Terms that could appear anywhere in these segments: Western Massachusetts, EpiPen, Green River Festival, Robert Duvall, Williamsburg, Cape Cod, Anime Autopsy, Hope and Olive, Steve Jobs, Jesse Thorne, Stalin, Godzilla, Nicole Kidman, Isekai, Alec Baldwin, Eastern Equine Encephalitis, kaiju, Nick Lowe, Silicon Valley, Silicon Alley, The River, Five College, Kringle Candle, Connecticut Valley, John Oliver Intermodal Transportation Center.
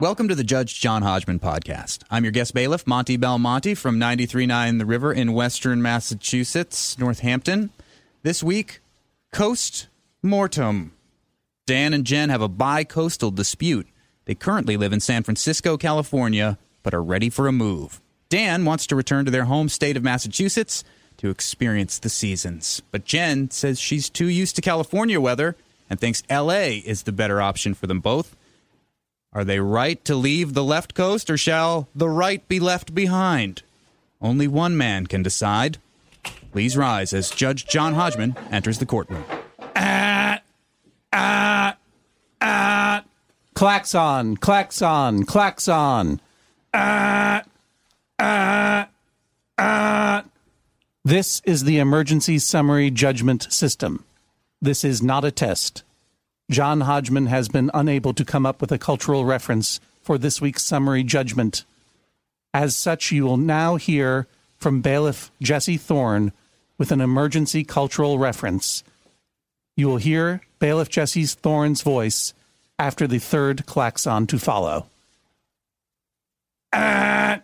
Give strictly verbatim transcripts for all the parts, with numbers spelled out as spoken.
Welcome to the Judge John Hodgman podcast. I'm your guest bailiff, Monty Belmonte from ninety-three point nine The River in Western Massachusetts, Northampton. This week, Coast Mortem. Dan and Jen have a bi-coastal dispute. They currently live in San Francisco, California, but are ready for a move. Dan wants to return to their home state of Massachusetts to experience the seasons. But Jen says she's too used to California weather and thinks L A is the better option for them both. Are they right to leave the left coast, or shall the right be left behind? Only one man can decide. Please rise as Judge John Hodgman enters the courtroom. Ah! Ah! Ah! Klaxon! Klaxon! Klaxon! Ah! Ah! Ah! This is the emergency summary judgment system. This is not a test. John Hodgman has been unable to come up with a cultural reference for this week's summary judgment. As such, you will now hear from bailiff Jesse Thorne with an emergency cultural reference. You will hear bailiff Jesse Thorne's voice after the third klaxon to follow. Ah!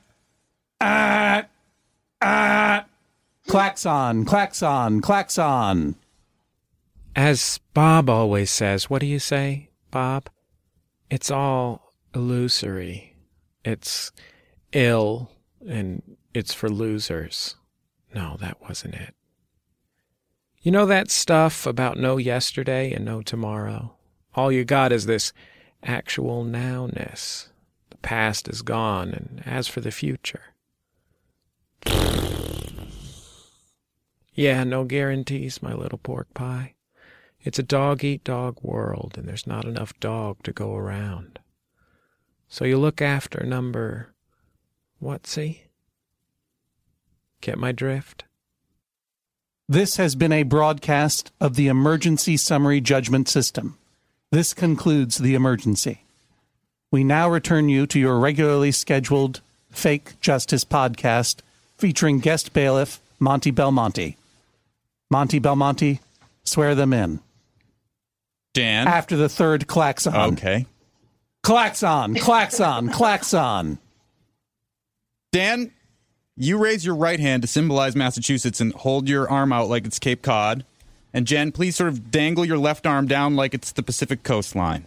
Ah! Ah! Klaxon! Klaxon! Klaxon! As Bob always says, what do you say, Bob? It's all illusory. It's ill, and it's for losers. No, that wasn't it. You know that stuff about no yesterday and no tomorrow? All you got is this actual nowness. The past is gone, and as for the future? Yeah, no guarantees, my little pork pie. It's a dog-eat-dog world, and there's not enough dog to go around. So you look after number... what's he? Get my drift? This has been a broadcast of the Emergency Summary Judgment System. This concludes the emergency. We now return you to your regularly scheduled Fake Justice podcast featuring guest bailiff Monty Belmonte. Monty Belmonte, swear them in. Dan? After the third klaxon. Okay. Klaxon, klaxon, klaxon. Dan, you raise your right hand to symbolize Massachusetts and hold your arm out like it's Cape Cod. And Jen, please sort of dangle your left arm down like it's the Pacific coastline.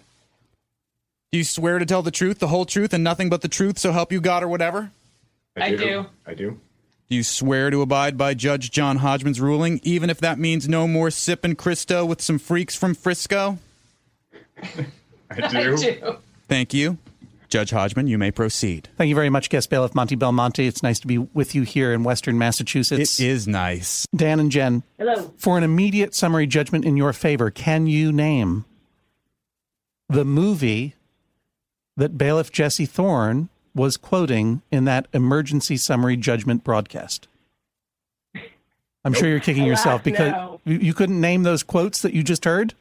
Do you swear to tell the truth, the whole truth, and nothing but the truth, so help you God or whatever? I do. I do. I do. Do you swear to abide by Judge John Hodgman's ruling, even if that means no more sip and Cristo with some freaks from Frisco? I do. I do. Thank you. Judge Hodgman, you may proceed. Thank you very much, guest bailiff Monty Belmonte. It's nice to be with you here in Western Massachusetts. It is nice. Dan and Jen. Hello. For an immediate summary judgment in your favor, can you name the movie that bailiff Jesse Thorne was quoting in that emergency summary judgment broadcast? I'm sure you're kicking yourself because no. you, you couldn't name those quotes that you just heard?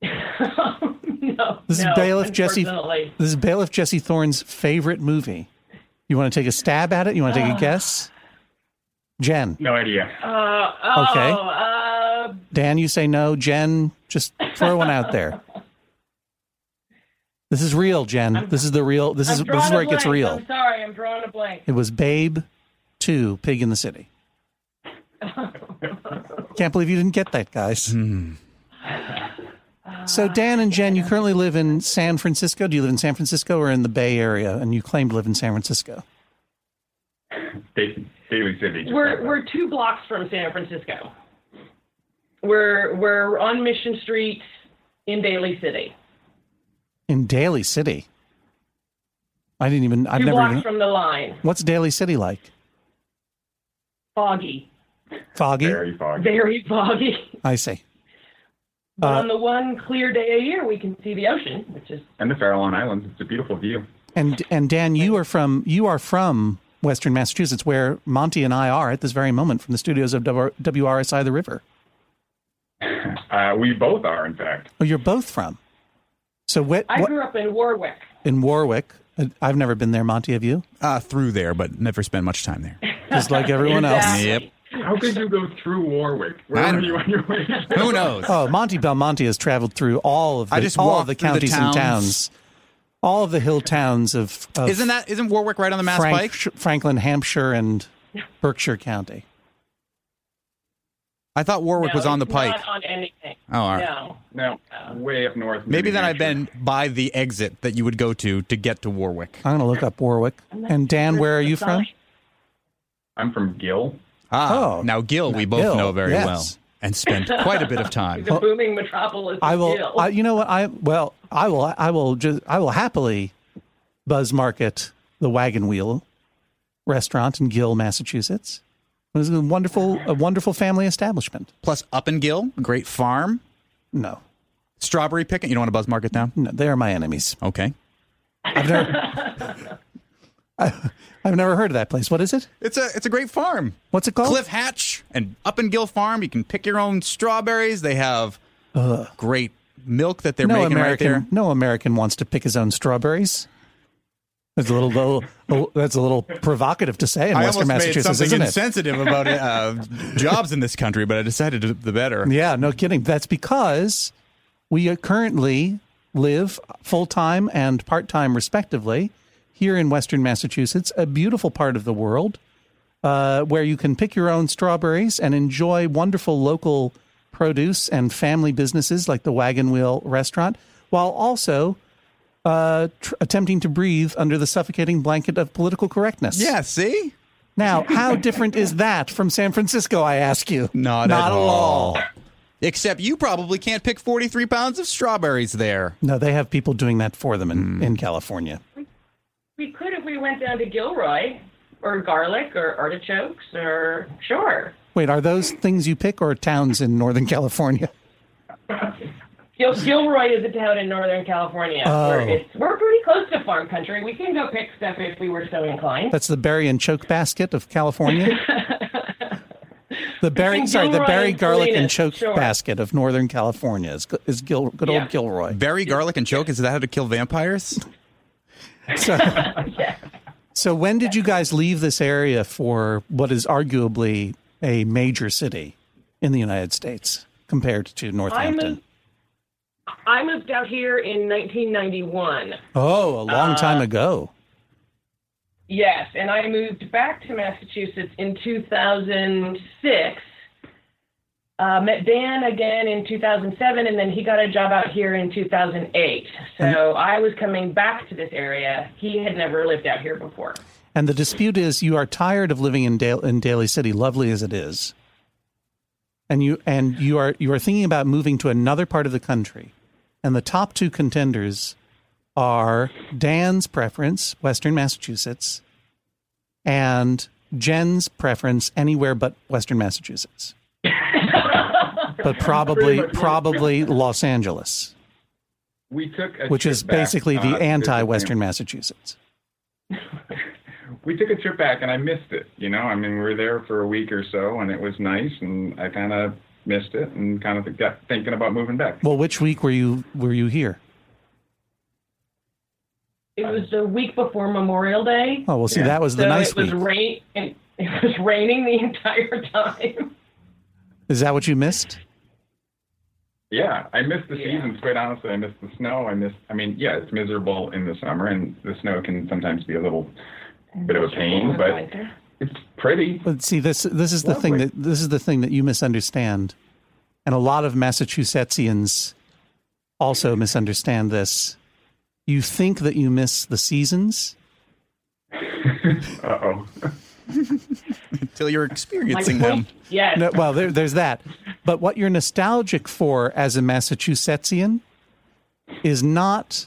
no, this is no, bailiff Jesse. This is bailiff Jesse Thorne's favorite movie. You want to take a stab at it? You want to take uh, a guess? Jen? No idea. Uh, oh, okay. Uh, Dan, you say no. Jen, just throw one out there. This is real, Jen. This is the real. This is this is where it gets real. I'm sorry, I'm drawing a blank. It was Babe two, Pig in the City. Can't believe you didn't get that, guys. Mm. So Dan and Jen, you currently live in San Francisco. Do you live in San Francisco or in the Bay Area? And you claim to live in San Francisco. Daly City. We're we're two blocks from San Francisco. We're we're on Mission Street in Daly City. In Daly City? I didn't even... I've Two never blocks even, from the line. What's Daly City like? Foggy. Foggy? Very foggy. Very foggy. I see. But uh, on the one clear day a year, we can see the ocean, which is... And the Farallon Islands. It's a beautiful view. And and Dan, you are from you are from Western Massachusetts, where Monty and I are at this very moment from the studios of W R S I The River. Uh, we both are, in fact. Oh, you're both from? So what, what, I grew up in Warwick. In Warwick. I've never been there, Monty, have you? Uh, through there, but never spent much time there. Just like everyone exactly. else. Yep. How could you go through Warwick? Where were you on your way? Who knows? Oh, Monty Belmonte has traveled through all of the, I just all of the counties the towns. and towns. all of the hill towns of, of isn't that isn't Warwick right on the Mass Frank, Pike? Sh- Franklin, Hampshire, and Berkshire County. I thought Warwick no, was on the Pike. Not on anything. Oh, all right. No, no, way up north. Maybe then I've been by the exit that you would go to to get to Warwick. I'm gonna look up Warwick. And Dan, where are you from? I'm from Gill. Ah, oh, now Gill, we both Gill, know very yes. well, and spent quite a bit of time. The booming metropolis. I will. Of Gill. I, you know what? I well, I will. I will just. I will happily buzz market the Wagon Wheel restaurant in Gill, Massachusetts. It was a wonderful, a wonderful family establishment. Plus, up in Gill, a great farm. No. Strawberry picking. You don't want to buzz market now? No, they are my enemies. Okay. I've never, I, I've never heard of that place. What is it? It's a it's a great farm. What's it called? Cliff Hatch and Up in Gill Farm. You can pick your own strawberries. They have Ugh. great milk that they're no making American, right there. No American wants to pick his own strawberries. That's a little, little oh, that's a little provocative to say in I Western Massachusetts, isn't it? I almost made something insensitive about uh, jobs in this country, but I decided to, the better. Yeah, no kidding. That's because we currently live full-time and part-time, respectively, here in Western Massachusetts, a beautiful part of the world uh, where you can pick your own strawberries and enjoy wonderful local produce and family businesses like the Wagon Wheel restaurant, while also... Uh, tr- attempting to breathe under the suffocating blanket of political correctness. Yeah, see? Now, how different is that from San Francisco, I ask you? Not, Not at, at all. all. Except you probably can't pick forty-three pounds of strawberries there. No, they have people doing that for them in, mm. in California. We, we could if we went down to Gilroy, or garlic, or artichokes, or sure. Wait, are those things you pick, or towns in Northern California? Gil- Gilroy is a town in Northern California. Oh. Where it's, we're pretty close to farm country. We can go pick stuff if we were so inclined. That's the berry and choke basket of California. the berry, sorry, the berry, and garlic, Salinas, and choke sure. basket of Northern California is, is Gil, good yeah. old Gilroy. Berry, garlic, and choke? Is that how to kill vampires? so, yeah. so when did you guys leave this area for what is arguably a major city in the United States compared to Northampton? I moved out here in nineteen ninety-one. Oh, a long time uh, ago. Yes, and I moved back to Massachusetts in two thousand six. Uh, met Dan again in two thousand seven, and then he got a job out here in two thousand eight. So and, I was coming back to this area. He had never lived out here before. And the dispute is you are tired of living in, Dale, in Daly City, lovely as it is. And you and you are you are thinking about moving to another part of the country, and the top two contenders are Dan's preference, Western Massachusetts, and Jen's preference, anywhere but Western Massachusetts, but probably probably Los Angeles, we took a which is back, basically the uh, anti-Western Massachusetts. We took a trip back, and I missed it, you know? I mean, we were there for a week or so, and it was nice, and I kind of missed it and kind of got thinking about moving back. Well, which week were you were you here? It was the week before Memorial Day. Oh, well, see, yeah. that was the so nice it was week. Rain, and it was raining the entire time. Is that what you missed? Yeah, I missed the yeah. seasons, quite honestly. I missed the snow. I missed, I mean, yeah, it's miserable in the summer, and the snow can sometimes be a little... bit of a pain, but it's pretty. But see, this this is the thing that this is the thing that you misunderstand, and a lot of Massachusettsians also misunderstand this. You think that you miss the seasons. Uh-oh. Until you're experiencing them. Yes. No, well, there, there's that. But what you're nostalgic for as a Massachusettsian is not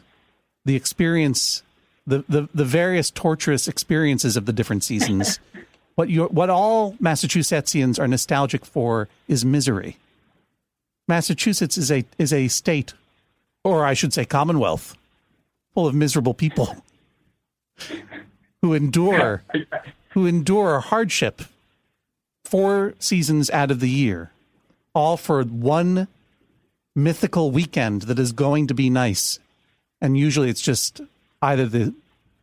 the experience. The, the the various torturous experiences of the different seasons. What you what all Massachusettsians are nostalgic for is misery. Massachusetts is a is a state, or I should say commonwealth, full of miserable people who endure who endure hardship four seasons out of the year, all for one mythical weekend that is going to be nice. And usually it's just either the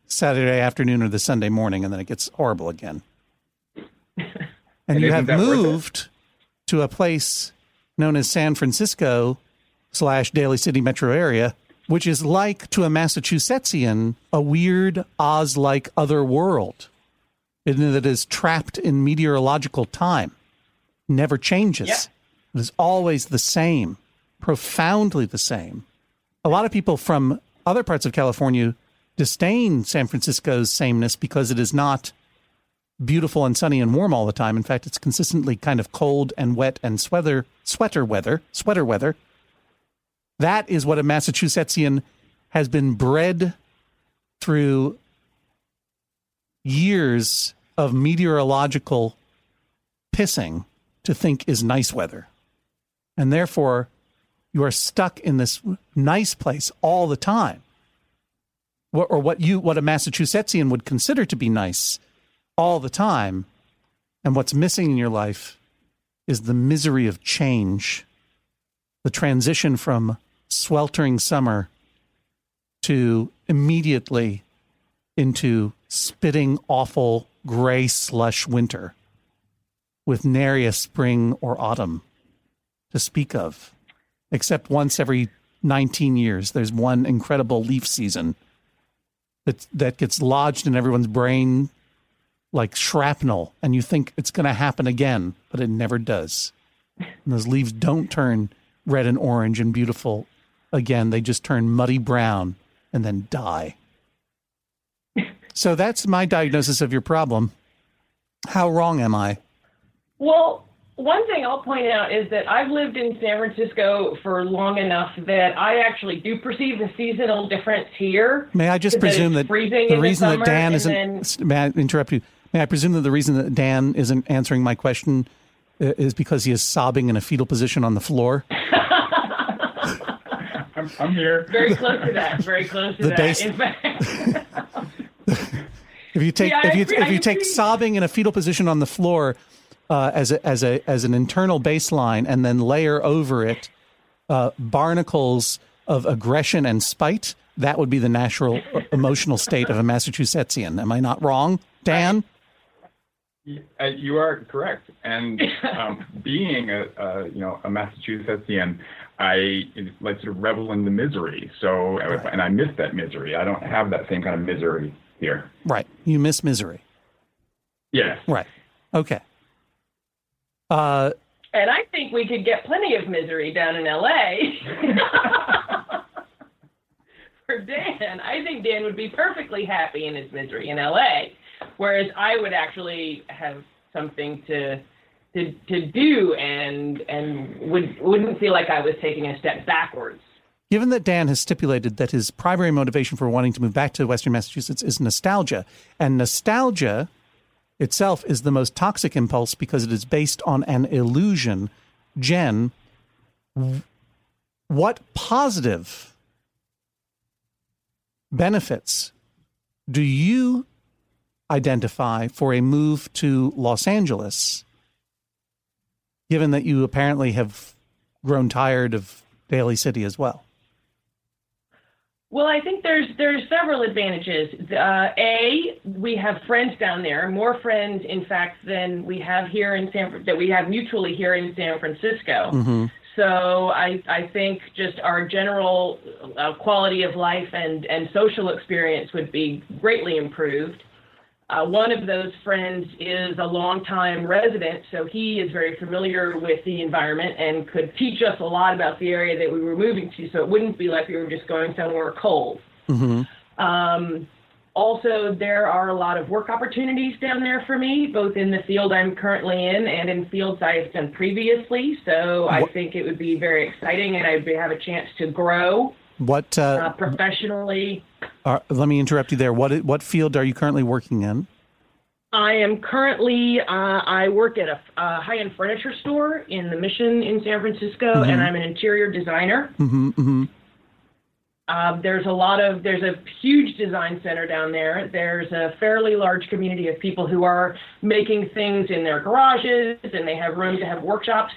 Saturday afternoon or the Sunday morning, and then it gets horrible again. And, and you have moved to a place known as San Francisco slash Daly City metro area which is like, to a Massachusettsian, a weird Oz-like other world that is trapped in meteorological time, never changes. Yeah. It is always the same, profoundly the same. A lot of people from other parts of California disdain San Francisco's sameness because it is not beautiful and sunny and warm all the time. In fact, it's consistently kind of cold and wet and sweater, sweater weather, sweater weather. That is what a Massachusettsian has been bred through years of meteorological pissing to think is nice weather. And therefore, you are stuck in this nice place all the time. Or what you, what a Massachusettsian would consider to be nice all the time. And what's missing in your life is the misery of change, the transition from sweltering summer to immediately into spitting awful gray slush winter with nary a spring or autumn to speak of, except once every nineteen years. There's one incredible leaf season that that gets lodged in everyone's brain like shrapnel, and you think it's going to happen again, but it never does. And those leaves don't turn red and orange and beautiful again. They just turn muddy brown and then die. So that's my diagnosis of your problem. How wrong am I? Well, one thing I'll point out is that I've lived in San Francisco for long enough that I actually do perceive the seasonal difference here. May I just presume that the reason that Dan isn't, may I interrupt you? May I presume that the reason that Dan isn't answering my question is because he is sobbing in a fetal position on the floor? I'm, I'm here. Very close to that. Very close to the that. Base- in fact. If you take yeah, if you if you take sobbing in a fetal position on the floor uh, as a, as a as an internal baseline, and then layer over it uh, barnacles of aggression and spite, that would be the natural emotional state of a Massachusettsian. Am I not wrong, Dan? Uh, you are correct. And um, being a, a you know a Massachusettsian, I like to revel in the misery. So right. And I miss that misery. I don't have that same kind of misery here. Right. You miss misery. Yes. Right. Okay. Uh, and I think we could get plenty of misery down in L A For Dan, I think Dan would be perfectly happy in his misery in L A, whereas I would actually have something to to, to do and and would, wouldn't feel like I was taking a step backwards. Given that Dan has stipulated that his primary motivation for wanting to move back to Western Massachusetts is nostalgia, and nostalgia itself is the most toxic impulse because it is based on an illusion, Jen, what positive benefits do you identify for a move to Los Angeles, given that you apparently have grown tired of Daly City as well? Well, I think there's there's several advantages. Uh, a, we have friends down there, more friends, in fact, than we have here in San that we have mutually here in San Francisco. Mm-hmm. So I I think just our general uh, quality of life and, and social experience would be greatly improved. Uh, one of those friends is a longtime resident, so he is very familiar with the environment and could teach us a lot about the area that we were moving to, so it wouldn't be like we were just going somewhere cold. Mm-hmm. Um, also, there are a lot of work opportunities down there for me, both in the field I'm currently in and in fields I've done previously, so what? I think it would be very exciting and I'd have a chance to grow. What uh, uh, professionally? Are, let me interrupt you there. What what field are you currently working in? I am currently uh, I work at a, a high-end furniture store in the Mission in San Francisco, mm-hmm. and I'm an interior designer. Mm-hmm, mm-hmm. Uh, there's a lot of there's a huge design center down there. There's a fairly large community of people who are making things in their garages, and they have room to have workshops.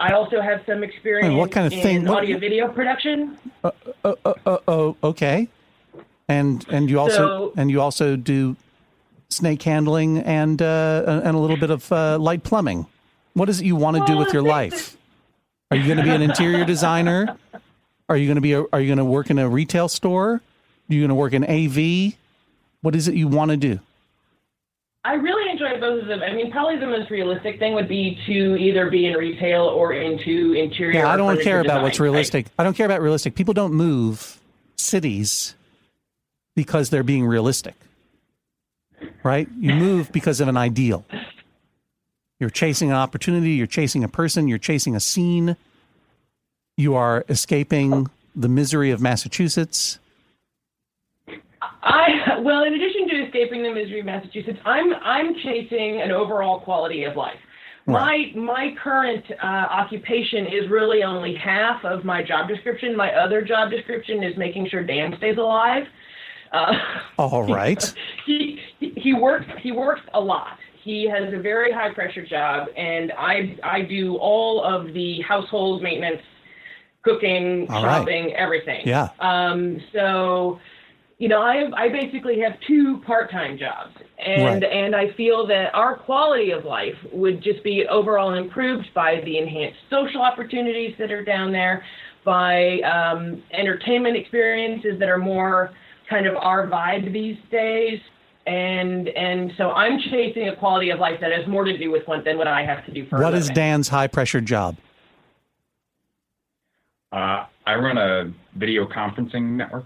I also have some experience what kind of in thing? Audio what? Video production. Uh, uh, uh, uh, oh, okay. And and you also so, and you also do snake handling and uh, and a little bit of uh, light plumbing. What is it you want to well, do with your life? Are you going to be an interior designer? Are you going to be? A, are you going to work in a retail store? Are you going to work in A V? What is it you want to do? I really enjoy both of them. I mean, probably the most realistic thing would be to either be in retail or into interior. Yeah, I don't care about what's realistic. I don't care about realistic. People don't move cities because they're being realistic, right? You move because of an ideal. You're chasing an opportunity. You're chasing a person. You're chasing a scene. You are escaping the misery of Massachusetts. I well, in addition to escaping the misery of Massachusetts, I'm I'm chasing an overall quality of life. Right. My my current uh, occupation is really only half of my job description. My other job description is making sure Dan stays alive. Uh, All right. He, he he works he works a lot. He has a very high pressure job, and I I do all of the household maintenance, cooking, all shopping, right. everything. Yeah. Um. So, you know, I have, I basically have two part-time jobs, and right. and I feel that our quality of life would just be overall improved by the enhanced social opportunities that are down there, by um, entertainment experiences that are more kind of our vibe these days. And and so I'm chasing a quality of life that has more to do with what than what I have to do for. What is Dan's high pressure job? Uh, I run a video conferencing network.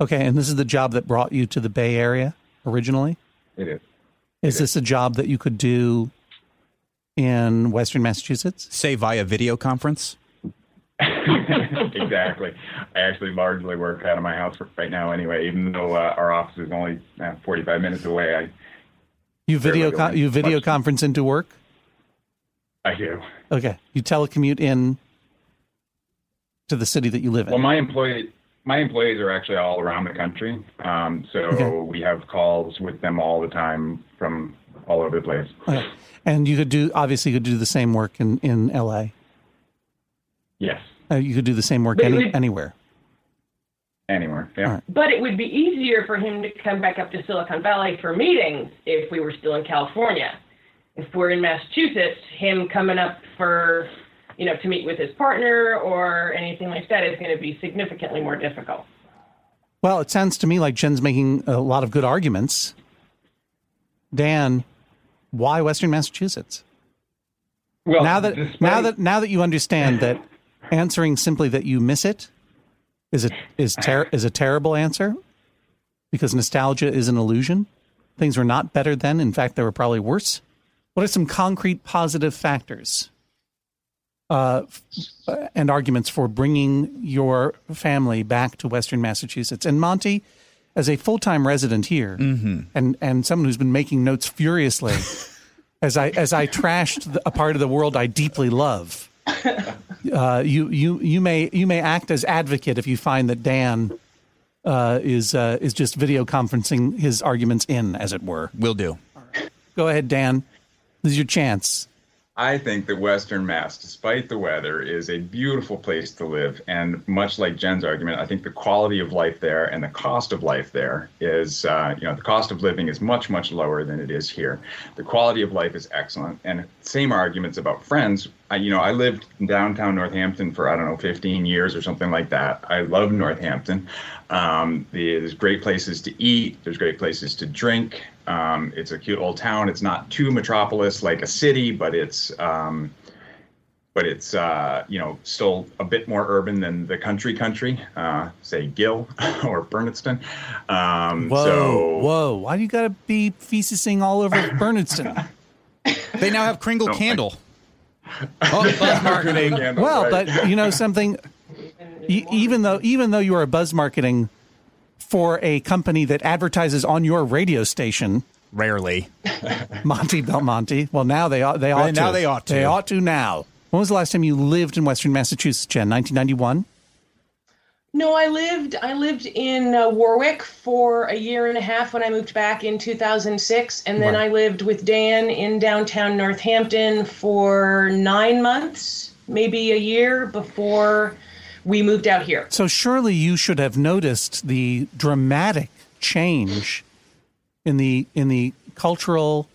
Okay, and this is the job that brought you to the Bay Area originally? It is. Is it this is. a job that you could do in Western Massachusetts? Say via video conference? Exactly. I actually largely work out of my house right now anyway, even though uh, our office is only uh, forty-five minutes away. I You video con- you video conference into work? I do. Okay. You telecommute in to the city that you live in? Well, my employee, my employees are actually all around the country, um, so okay. we have calls with them all the time from all over the place. Okay. And you could do, obviously, you could do the same work in, in L A? Yes. Uh, you could do the same work any, would, anywhere. Anywhere, yeah. Right. But it would be easier for him to come back up to Silicon Valley for meetings if we were still in California. If we're in Massachusetts, him coming up for, you know, to meet with his partner or anything like that is going to be significantly more difficult. Well, it sounds to me like Jen's making a lot of good arguments. Dan, why Western Massachusetts? Well, now that despite... now that now that you understand that answering simply that you miss it is a is ter- is a terrible answer, because nostalgia is an illusion. Things were not better then. In fact, they were probably worse. What are some concrete positive factors uh, and arguments for bringing your family back to Western Massachusetts? And Monty, as a full-time resident here, mm-hmm. and and someone who's been making notes furiously. As I as I trashed the, a part of the world I deeply love, uh, you you you may you may act as advocate if you find that Dan uh, is uh, is just video conferencing his arguments in, as it were. Will do. All right. Go ahead, Dan. This is your chance. I think that Western Mass, despite the weather, is a beautiful place to live, and much like Jen's argument, I think the quality of life there and the cost of life there is, uh, you know, the cost of living is much, much lower than it is here. The quality of life is excellent, and same arguments about friends. I, you know, I lived in downtown Northampton for, I don't know, fifteen years or something like that. I love Northampton. Um, the, there's great places to eat. There's great places to drink. Um, it's a cute old town. It's not too metropolis like a city, but it's, um, but it's, uh, you know, still a bit more urban than the country country, uh, say Gill or Bernardston. Um, whoa, so... whoa. Why do you got to be feces-ing all over Bernardston? They now have Kringle no, Candle. I... Oh, buzz marketing. Well, but you know something, even though even though you are buzz marketing for a company that advertises on your radio station, rarely, Monty Belmonte. Well, now they ought, they ought now to. they ought to. They ought to now. When was the last time you lived in Western Massachusetts, Jen? nineteen ninety-one? No, I lived I lived in uh, Warwick for a year and a half when I moved back in two thousand six, and then right. I lived with Dan in downtown Northampton for nine months, maybe a year, before we moved out here. So surely you should have noticed the dramatic change in the in the cultural,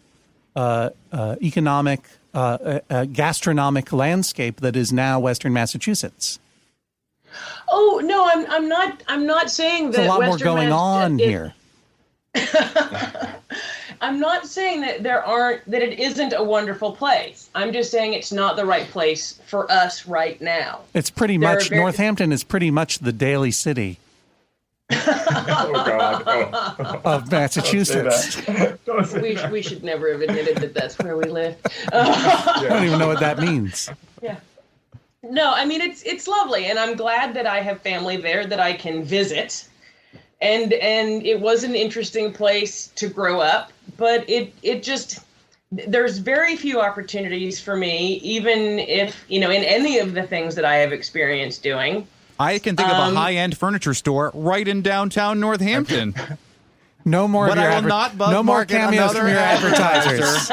uh, uh, economic, uh, uh, gastronomic landscape that is now Western Massachusetts. Oh no, I'm I'm not I'm not saying that. There's a lot Western more going Mass, on it, here. I'm not saying that there aren't that it isn't a wonderful place. I'm just saying it's not the right place for us right now. It's pretty there much very, Northampton is pretty much the Daly City. Oh, God. Oh. Of Massachusetts. we, we should never have admitted that that's where we live. Uh, yeah. I don't even know what that means. Yeah. No, I mean, it's it's lovely, and I'm glad that I have family there that I can visit. And and it was an interesting place to grow up, but it it just, there's very few opportunities for me, even if, you know, in any of the things that I have experienced doing. I can think um, of a high-end furniture store right in downtown Northampton. No more but of your I will adver- not bug no more cameos from your advertisers.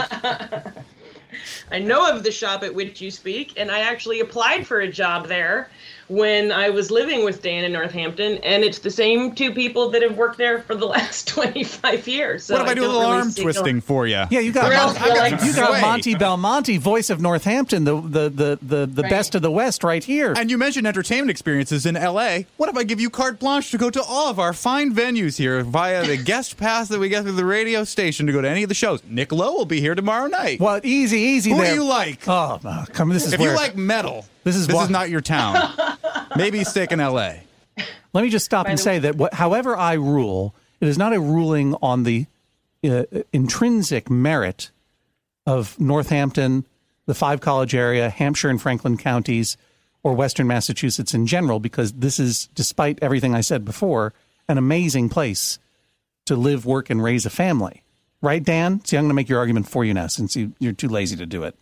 I know of the shop at which you speak, and I actually applied for a job there when I was living with Dan in Northampton, and it's the same two people that have worked there for the last twenty-five years. So what if I, I do a little really arm twisting no. for you? Yeah, you got, Mon- got, like you got Monty Belmonte, voice of Northampton, the the the the, the right. best of the West right here. And you mentioned entertainment experiences in L A. What if I give you carte blanche to go to all of our fine venues here via the guest pass that we get through the radio station to go to any of the shows? Nick Lowe will be here tomorrow night. Well, easy, easy Who there. Who do you like? Oh, oh, come this is If where... you like metal, this is, this wa- is not your town. Maybe stick in L A. Let me just stop By and say way. that what, however I rule, it is not a ruling on the uh, intrinsic merit of Northampton, the Five College area, Hampshire and Franklin counties, or Western Massachusetts in general, because this is, despite everything I said before, an amazing place to live, work, and raise a family. Right, Dan? See, I'm going to make your argument for you now, since you, you're too lazy to do it.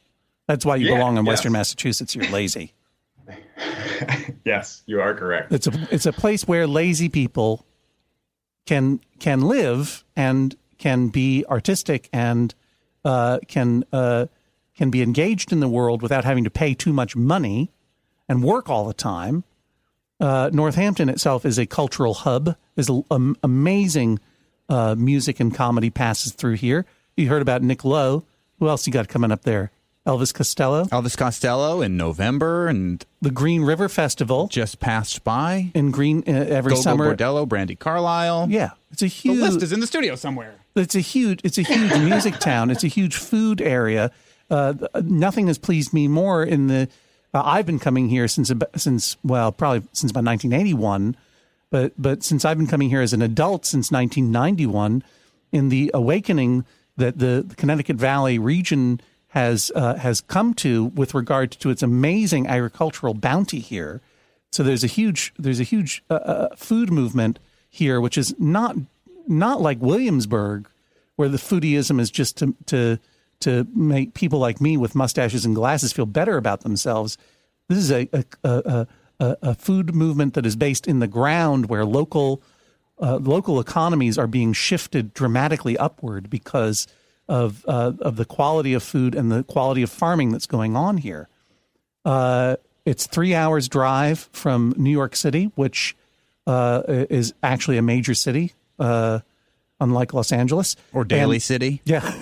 That's why you yeah, belong in yes. Western Massachusetts. You're lazy. Yes, you are correct. It's a it's a place where lazy people can can live and can be artistic and uh, can uh, can be engaged in the world without having to pay too much money and work all the time. Uh, Northampton itself is a cultural hub. There's a, um, amazing uh, music and comedy passes through here. You heard about Nick Lowe. Who else you got coming up there? Elvis Costello. Elvis Costello in November, and the Green River Festival just passed by in Green uh, every Go-Go summer. Bordello, Brandy Carlisle. Yeah, it's a huge. The list is in the studio somewhere. It's a huge. It's a huge music town. It's a huge food area. Uh, nothing has pleased me more in the. Uh, I've been coming here since since well, probably since about nineteen eighty-one, but but since I've been coming here as an adult since nineteen ninety-one, in the awakening that the, the Connecticut Valley region has uh, has come to with regard to its amazing agricultural bounty here. So there's a huge there's a huge uh, uh, food movement here, which is not not like Williamsburg, where the foodieism is just to to to make people like me with mustaches and glasses feel better about themselves. This is a a a, a, a food movement that is based in the ground, where local uh, local economies are being shifted dramatically upward because of uh, of the quality of food and the quality of farming that's going on here. Uh, it's three hours drive from New York City, which uh, is actually a major city, uh, unlike Los Angeles. Or Daly and, City. Yeah.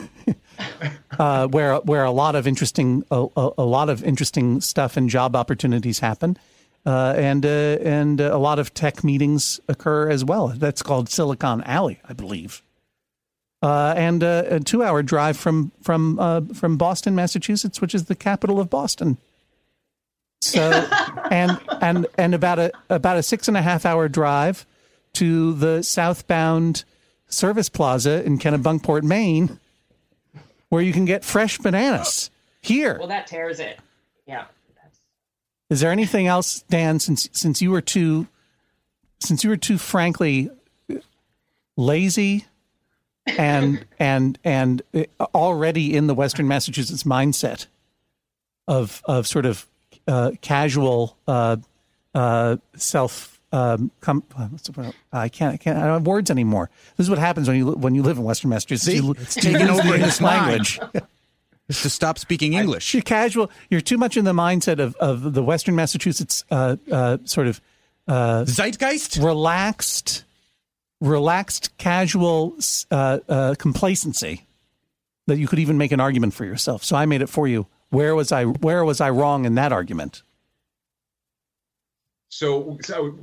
uh, where where a lot of interesting a, a lot of interesting stuff and job opportunities happen. Uh, and uh, and a lot of tech meetings occur as well. That's called Silicon Alley, I believe. Uh, and uh, a two-hour drive from from uh, from Boston, Massachusetts, which is the capital of Boston. So, and and and about a about a six and a half hour drive to the southbound Service Plaza in Kennebunkport, Maine, where you can get fresh bananas here. Well, that tears it. Yeah. Is there anything else, Dan? Since since you were too, since you were too frankly lazy. and and and already in the Western Massachusetts mindset of of sort of uh, casual uh, uh, self um, com- I can't I can't I don't have words anymore. This is what happens when you when you live in Western Massachusetts. See, you, it's taken over in this language. It's to stop speaking English. I, you're casual. You're too much in the mindset of of the Western Massachusetts uh, uh, sort of uh, zeitgeist, relaxed. Relaxed, casual uh, uh, complacency that you could even make an argument for yourself. So I made it for you. Where was I? Where was I wrong in that argument? So, so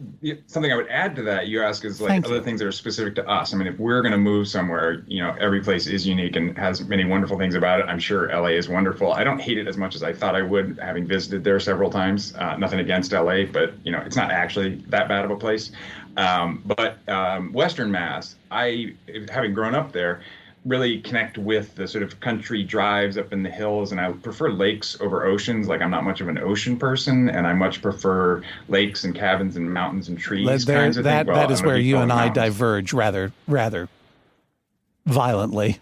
something I would add to that you ask is like Thank other you. things that are specific to us. I mean, if we're going to move somewhere, you know, every place is unique and has many wonderful things about it. I'm sure L A is wonderful. I don't hate it as much as I thought I would, having visited there several times. Uh, nothing against L A, but, you know, it's not actually that bad of a place. Um, but um, Western Mass, I, having grown up there, really connect with the sort of country drives up in the hills, and I prefer lakes over oceans. Like, I'm not much of an ocean person, and I much prefer lakes and cabins and mountains and trees. There, kinds of that things. Well, that is where you and I mountains. diverge rather rather violently.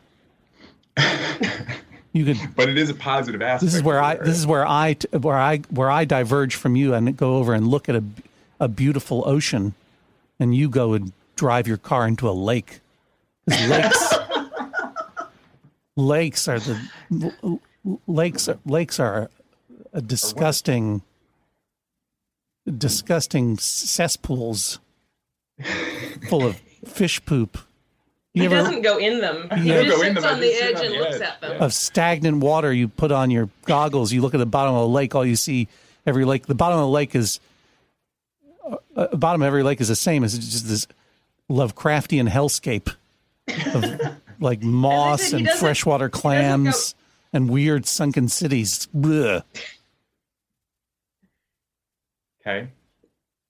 You could, but it is a positive aspect. This is where I this is where I where I where I diverge from you and go over and look at a a beautiful ocean, and you go and drive your car into a lake. Lakes. Lakes are the lakes. Lakes are a disgusting, disgusting cesspools full of fish poop. You he ever, doesn't go in them. He just go sits in them, on the edge and looks at them. Of stagnant water, you put on your goggles. You look at the bottom of a lake. All you see, every lake. The bottom of the lake is uh, bottom of every lake is the same. It's just this Lovecraftian hellscape of like moss and, and freshwater clams and weird sunken cities. Blech. Okay.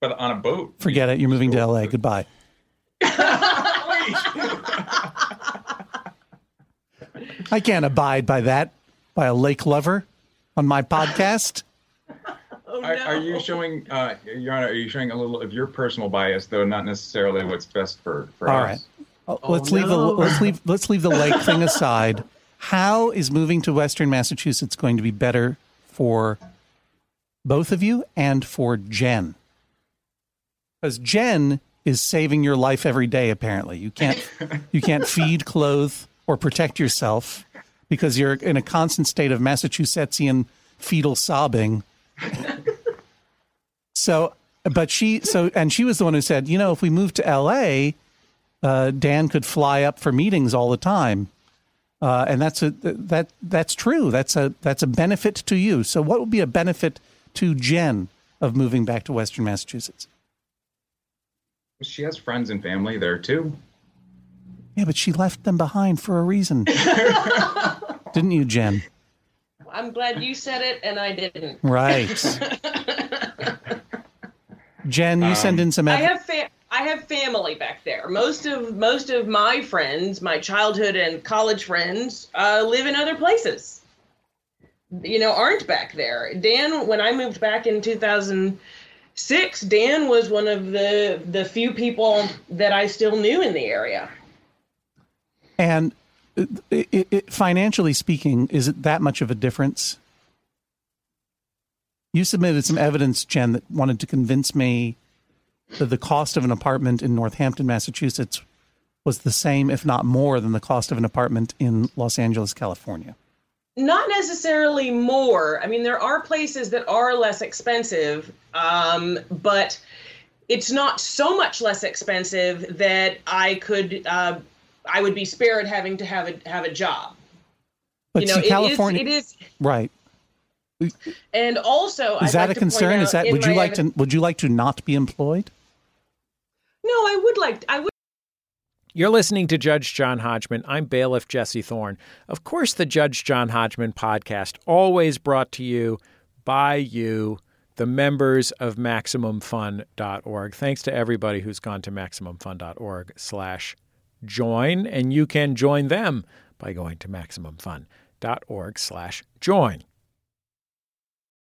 But on a boat. Forget you it. You're moving to L A. Boat. Goodbye. I can't abide by that, by a lake lover on my podcast. Oh, no. are, are you showing, uh, Your Honor, are you showing a little of your personal bias, though, not necessarily what's best for, for All us? All right. Let's oh, leave no. the let's leave let's leave the lake thing aside. How is moving to Western Massachusetts going to be better for both of you and for Jen? Because Jen is saving your life every day. Apparently, you can't you can't feed, clothe, or protect yourself because you're in a constant state of Massachusettsian fetal sobbing. So, but she so and she was the one who said, you know, if we move to L A. Uh, Dan could fly up for meetings all the time, uh, and that's a that that's true. That's a that's a benefit to you. So, what would be a benefit to Jen of moving back to Western Massachusetts? She has friends and family there too. Yeah, but she left them behind for a reason, didn't you, Jen? I'm glad you said it, and I didn't. Right, Jen, you um, send in some. Ev- I have. Fa- I have family back there. Most of most of my friends, my childhood and college friends, uh, live in other places. You know, aren't back there. Dan, when I moved back in two thousand six, Dan was one of the the few people that I still knew in the area. And it, it, it, financially speaking, is it that much of a difference? You submitted some evidence, Jen, that wanted to convince me that the cost of an apartment in Northampton, Massachusetts was the same, if not more, than the cost of an apartment in Los Angeles, California. Not necessarily more. I mean, there are places that are less expensive, um, but it's not so much less expensive that I could, uh, I would be spared having to have a have a job. But you know, see, it California, is, it is right. And also, is I'd that like a concern? Is that would you like ev- to would you like to not be employed? No, I would like to, I would. You're listening to Judge John Hodgman. I'm bailiff Jesse Thorne. Of course, the Judge John Hodgman podcast, always brought to you by you, the members of Maximum Fun dot org. Thanks to everybody who's gone to Maximum Fun dot org slash join. And you can join them by going to Maximum Fun dot org slash join.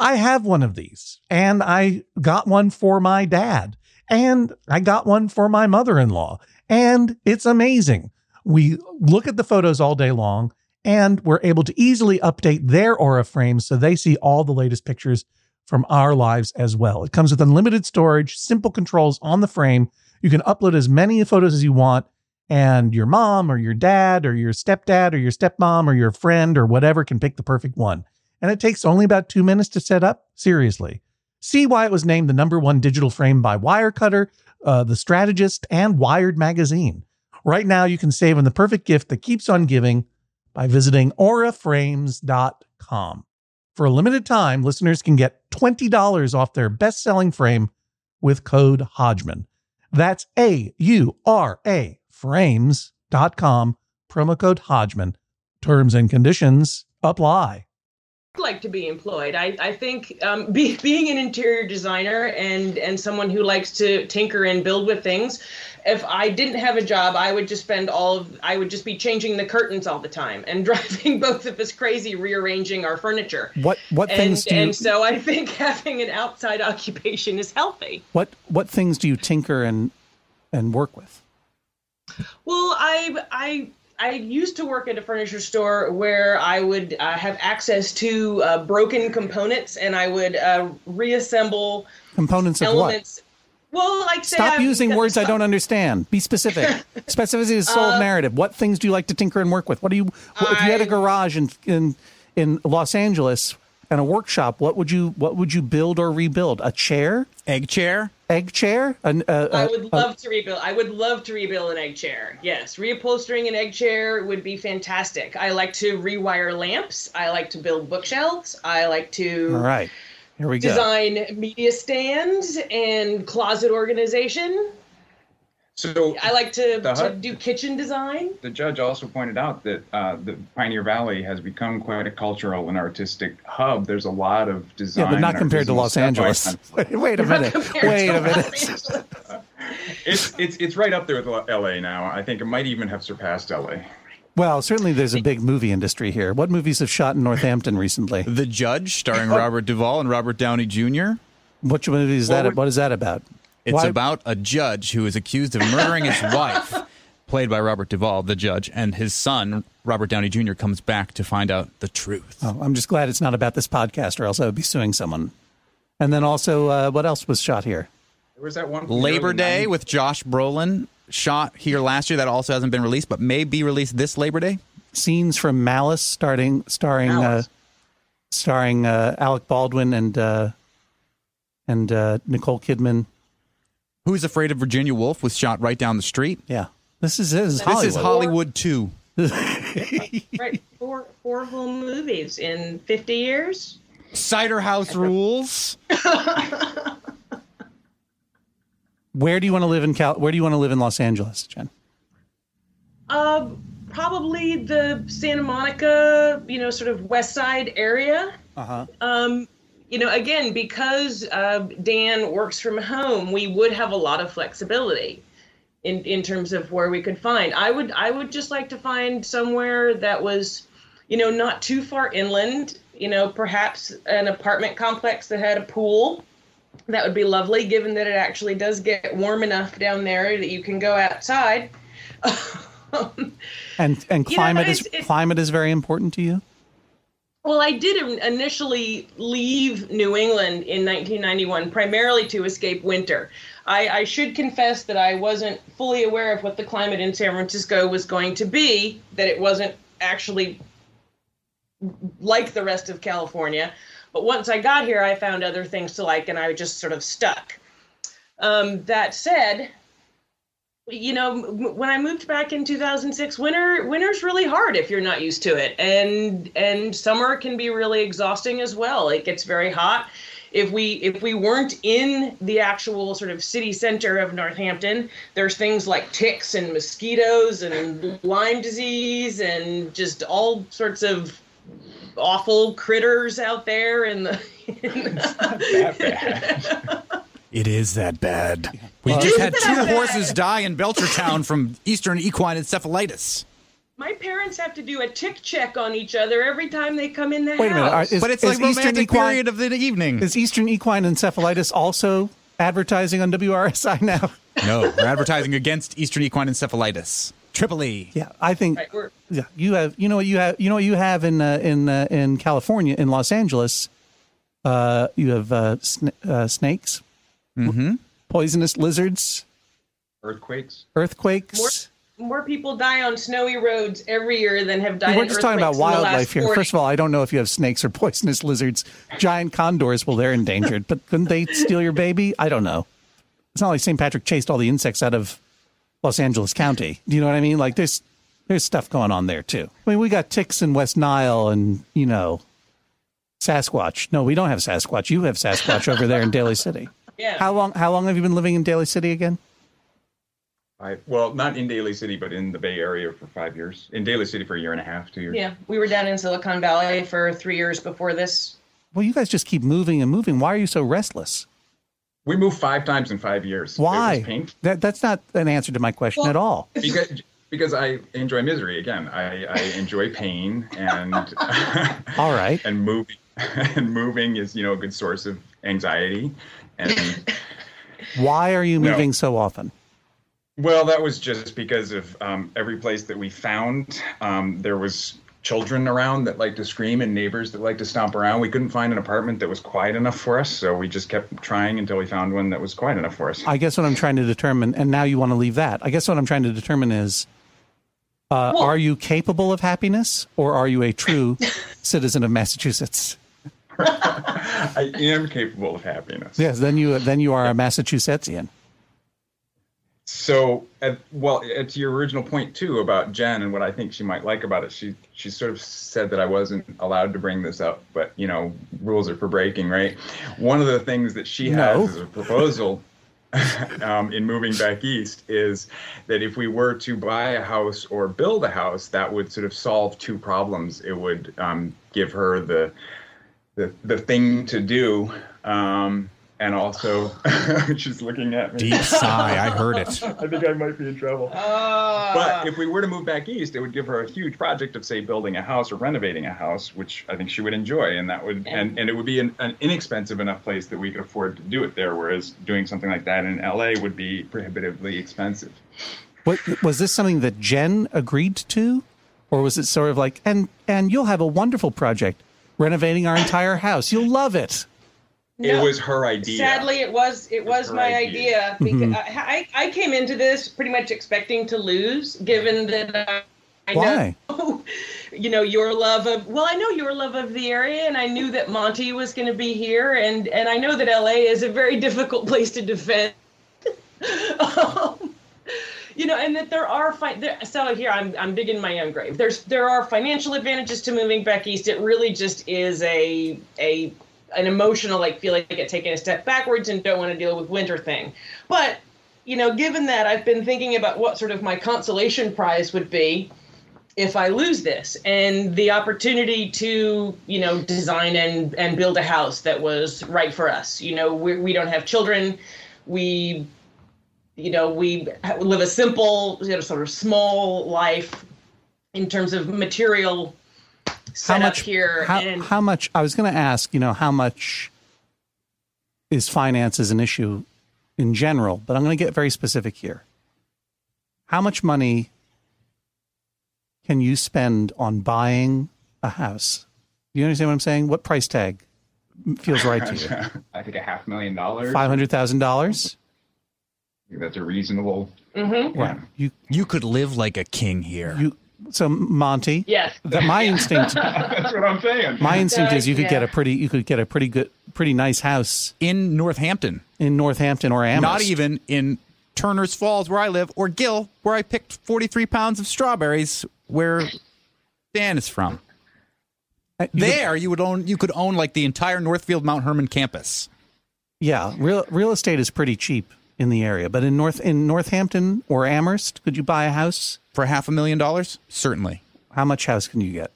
I have one of these, and I got one for my dad, and I got one for my mother-in-law, and it's amazing. We look at the photos all day long, and we're able to easily update their Aura frames so they see all the latest pictures from our lives as well. It comes with unlimited storage, simple controls on the frame. You can upload as many photos as you want, and your mom or your dad or your stepdad or your stepmom or your friend or whatever can pick the perfect one. And it takes only about two minutes to set up. Seriously. See why it was named the number one digital frame by Wirecutter, uh, The Strategist, and Wired Magazine. Right now, you can save on the perfect gift that keeps on giving by visiting aura frames dot com. For a limited time, listeners can get twenty dollars off their best-selling frame with code Hodgman. That's A U R A frames dot com, promo code Hodgman. Terms and conditions apply. Like to be employed. I, I think um, be, being an interior designer and, and someone who likes to tinker and build with things, if I didn't have a job, I would just spend all of, I would just be changing the curtains all the time and driving both of us crazy, rearranging our furniture. What what and, things do you... And so I think having an outside occupation is healthy. What what things do you tinker and and work with? Well, I I. I used to work at a furniture store where I would uh, have access to uh, broken components, and I would uh, reassemble components of elements. What? Well, like say stop I've using words I don't understand. Be specific. Specificity is soul uh, narrative. What things do you like to tinker and work with? What do you? What, I, if you had a garage in in in Los Angeles and a workshop, what would you what would you build or rebuild? A chair? Egg chair? Egg chair? An, uh, I would uh, love to rebuild. I would love to rebuild an egg chair. Yes. Reupholstering an egg chair would be fantastic. I like to rewire lamps. I like to build bookshelves. I like to all right. Here we design go. Media stands and closet organization. So I like to, the, to do kitchen design. The Judge also pointed out that uh, the Pioneer Valley has become quite a cultural and artistic hub. There's a lot of design. Yeah, but not compared to Los Angeles. Wait a minute. Wait a minute. It's it's it's right up there with L A now. I think it might even have surpassed L A. Well, certainly there's a big movie industry here. What movies have shot in Northampton recently? The Judge, starring Robert Duvall and Robert Downey Junior Which movie is that? Well, what is that about? It's Why? about a judge who is accused of murdering his wife, played by Robert Duvall, the judge, and his son, Robert Downey Junior, comes back to find out the truth. Oh, I'm just glad it's not about this podcast, or else I would be suing someone. And then also, uh, what else was shot here? There was that one Labor Day with Josh Brolin, shot here last year. That also hasn't been released, but may be released this Labor Day. Scenes from Malice, starting starring Malice. Uh, starring uh, Alec Baldwin and uh, and uh, Nicole Kidman. Who's Afraid of Virginia Woolf was shot right down the street. Yeah. This is, this is Hollywood. This is Hollywood two. Right. Four, four whole movies in fifty years. Cider House Rules. Where do you want to live in Cal- Where do you want to live in Los Angeles, Jen? Uh, probably the Santa Monica, you know, sort of West Side area. Uh-huh. Um, You know, again, because uh, Dan works from home, we would have a lot of flexibility in, in terms of where we could find. I would I would just like to find somewhere that was, you know, not too far inland, you know, perhaps an apartment complex that had a pool That would be lovely, given that it actually does get warm enough down there that you can go outside. and and climate you know, is it, climate is very important to you? Well, I did initially leave New England in nineteen ninety-one, primarily to escape winter. I, I should confess that I wasn't fully aware of what the climate in San Francisco was going to be, that it wasn't actually like the rest of California. But once I got here, I found other things to like, and I just sort of stuck. Um, that said, you know, m- when I moved back in two thousand six, winter winter's really hard if you're not used to it. And and summer can be really exhausting as well. It gets very hot. If we if we weren't in the actual sort of city center of Northampton, there's things like ticks and mosquitoes and Lyme disease and just all sorts of awful critters out there in the, in the... It's not that bad. It is that bad. We well, just had two bad. horses die in Belchertown from Eastern Equine Encephalitis. My parents have to do a tick check on each other every time they come in the Wait house. Wait a minute. Are, is, but it's like the romantic Eastern Equine, period of the evening. Is Eastern Equine Encephalitis also advertising on W R S I now? No, we're advertising against Eastern Equine Encephalitis. Triple E. Yeah, I think. Right, yeah, you have. You know what you have. You know what you have in uh, in uh, in California, in Los Angeles. Uh, you have uh, sn- uh, snakes, mm-hmm. poisonous lizards, earthquakes, earthquakes. More, more people die on snowy roads every year than have died. We're just talking about wildlife here. forty First of all, I don't know if you have snakes or poisonous lizards. Giant condors, well, they're endangered, but couldn't they steal your baby? I don't know. It's not like Saint Patrick chased all the insects out of Los Angeles County. Do you know what I mean? Like there's there's stuff going on there too. I mean, we got ticks in West Nile and, you know, Sasquatch. No, we don't have Sasquatch. You have Sasquatch over there in Daly City. Yeah. How long how long have you been living in Daly City again? I well, not in Daly City, but in the Bay Area for five years. In Daly City for a year and a half, two years. Yeah. We were down in Silicon Valley for three years before this. Well, you guys just keep moving and moving. Why are you so restless? We moved five times in five years. Why? That, that's not an answer to my question well, at all. Because, because I enjoy misery. Again, I, I enjoy pain, and all right, and moving and moving is you know a good source of anxiety. And why are you moving no. so often? Well, that was just because of um, every place that we found, um, there was children around that like to scream and neighbors that like to stomp around. We couldn't find an apartment that was quiet enough for us, so we just kept trying until we found one that was quiet enough for us. I guess what I'm trying to determine, and now you want to leave that. I guess what I'm trying to determine is, uh, well, are you capable of happiness, or are you a true citizen of Massachusetts? I am capable of happiness. Yes, then you then you are a Massachusettsian. So, at, well, to your original point, too, about Jen and what I think she might like about it, she she sort of said that I wasn't allowed to bring this up, but, you know, rules are for breaking, right? One of the things that she no. has as a proposal um, in moving back east is that if we were to buy a house or build a house, that would sort of solve two problems. It would um, give her the, the, the thing to do, um and also, she's looking at me. Deep sigh. I heard it. I think I might be in trouble. Uh, but if we were to move back east, it would give her a huge project of, say, building a house or renovating a house, which I think she would enjoy. And that would, and, and it would be an, an inexpensive enough place that we could afford to do it there, whereas doing something like that in L A would be prohibitively expensive. What, was this something that Jen agreed to? Or was it sort of like, and and you'll have a wonderful project, renovating our entire house. You'll love it. No, it was her idea. Sadly, it was it, it was, was my idea. idea because mm-hmm. I, I came into this pretty much expecting to lose, given that I, I Why? know you know your love of well, I know your love of the area, and I knew that Monty was going to be here, and and I know that L A is a very difficult place to defend. um, you know, and that there are fi- there, so here I'm I'm digging my own grave. There's there are financial advantages to moving back east. It really just is a a an emotional, like, feel like I get taken a step backwards and don't want to deal with winter thing. But, you know, given that, I've been thinking about what sort of my consolation prize would be if I lose this, and the opportunity to, you know, design and, and build a house that was right for us. You know, we we don't have children. We, you know, we live a simple, you know, sort of small life in terms of material set how much, up here. How, and, how much? I was going to ask, you know, how much is finance as an issue in general, but I'm going to get very specific here. How much money can you spend on buying a house? Do you understand what I'm saying? What price tag feels right to you? I think a half million dollars. five hundred thousand dollars? That's a reasonable. Mm-hmm. Yeah. Right. You you could live like a king here. You, so Monty, yes. That my instinct. That's what I'm saying. My instinct is you could yeah. get a pretty you could get a pretty good pretty nice house in Northampton. In Northampton or Amherst. Not even in Turner's Falls where I live or Gill where I picked forty-three pounds of strawberries where Dan is from. You there would, you would own you could own like the entire Northfield Mount Hermon campus. Yeah, real real estate is pretty cheap in the area, but in North in Northampton or Amherst, could you buy a house for half a million dollars? Certainly. How much house can you get?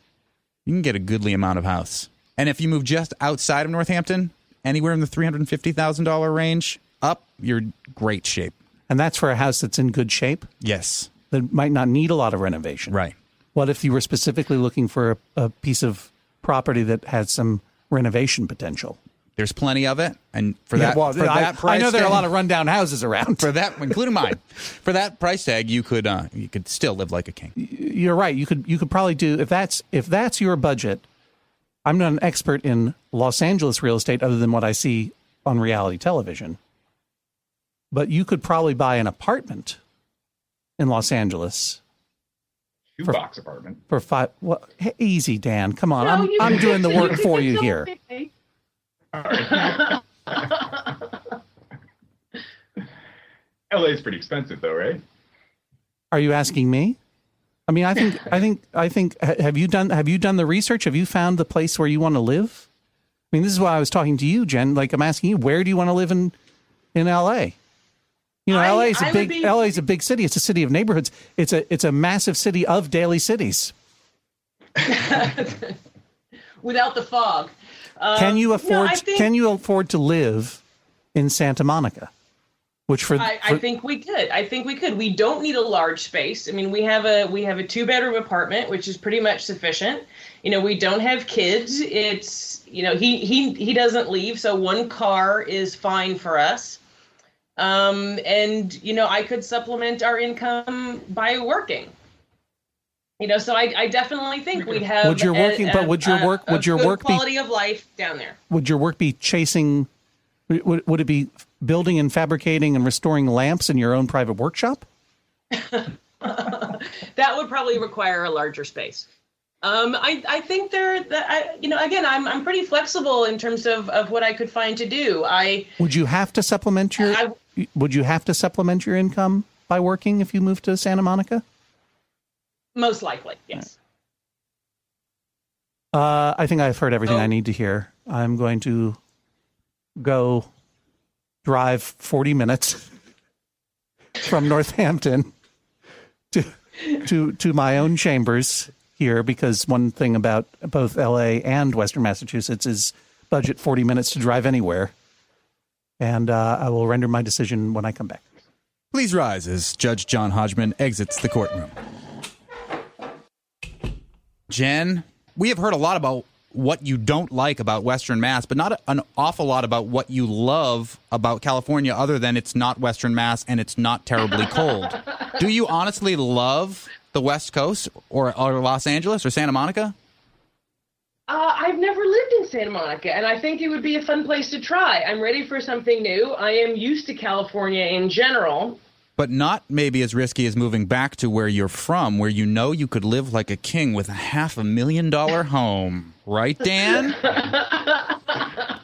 You can get a goodly amount of house. And if you move just outside of Northampton, anywhere in the three hundred fifty thousand dollars range up, you're in great shape. And that's for a house that's in good shape? Yes. That might not need a lot of renovation. Right. What if you were specifically looking for a, a piece of property that had some renovation potential? There's plenty of it, and for that, yeah, well, for I, that price I know there are a lot of rundown houses around. For that, including mine, for that price tag, you could uh, you could still live like a king. You're right. You could you could probably do if that's if that's your budget. I'm not an expert in Los Angeles real estate, other than what I see on reality television. But you could probably buy an apartment in Los Angeles. Two box apartment for five. Well, hey, easy, Dan. Come on, no, I'm I'm can, doing the work you for you here. Pay. L A is pretty expensive, though, right? Are you asking me? I mean, I think, I think, I think. Have you done? Have you done the research? Have you found the place where you want to live? I mean, this is why I was talking to you, Jen. Like, I'm asking you, where do you want to live in in L A? You know, L A is a big be... L A is a big city. It's a city of neighborhoods. It's a it's a massive city of daily cities. Without the fog. Um, can you afford? No, think, can you afford to live in Santa Monica? Which for, I, I for, think we could. I think we could. We don't need a large space. I mean, we have a we have a two bedroom apartment, which is pretty much sufficient. You know, we don't have kids. It's you know he he he doesn't leave, so one car is fine for us. Um, and you know, I could supplement our income by working. You know, so I, I definitely think we'd have. Would your working, a, a, but would your work, a, a would your work quality be, of life down there? Would your work be chasing? Would would it be building and fabricating and restoring lamps in your own private workshop? That would probably require a larger space. Um, I I think there that I you know again I'm I'm pretty flexible in terms of, of what I could find to do. I would you have to supplement your I, would you have to supplement your income by working if you moved to Santa Monica? Most likely, yes. Uh, I think I've heard everything oh. I need to hear. I'm going to go drive forty minutes from Northampton to to to my own chambers here, because one thing about both L A and Western Massachusetts is budget forty minutes to drive anywhere. And uh, I will render my decision when I come back. Please rise as Judge John Hodgman exits the courtroom. Jen, we have heard a lot about what you don't like about Western Mass, but not an awful lot about what you love about California, other than it's not Western Mass and it's not terribly cold. Do you honestly love the West Coast or, or Los Angeles or Santa Monica? Uh, I've never lived in Santa Monica, and I think it would be a fun place to try. I'm ready for something new. I am used to California in general. But not maybe as risky as moving back to where you're from, where you know you could live like a king with a half a million dollar home. Right, Dan?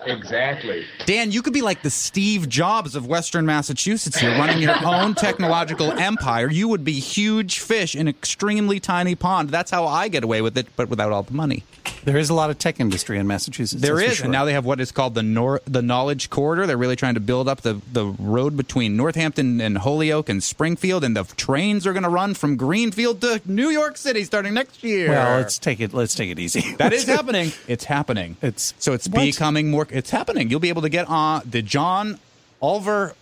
Exactly. Dan, you could be like the Steve Jobs of Western Massachusetts. You're running your own technological empire. You would be huge fish in an extremely tiny pond. That's how I get away with it, but without all the money. There is a lot of tech industry in Massachusetts. There is, sure. And now they have what is called the nor- the Knowledge Corridor. They're really trying to build up the, the road between Northampton and Holyoke and Springfield, and the trains are going to run from Greenfield to New York City starting next year. Well, let's take it. Let's take it easy. That is happening. It's happening. It's so it's what? becoming more. It's happening. You'll be able to get on the John Oliver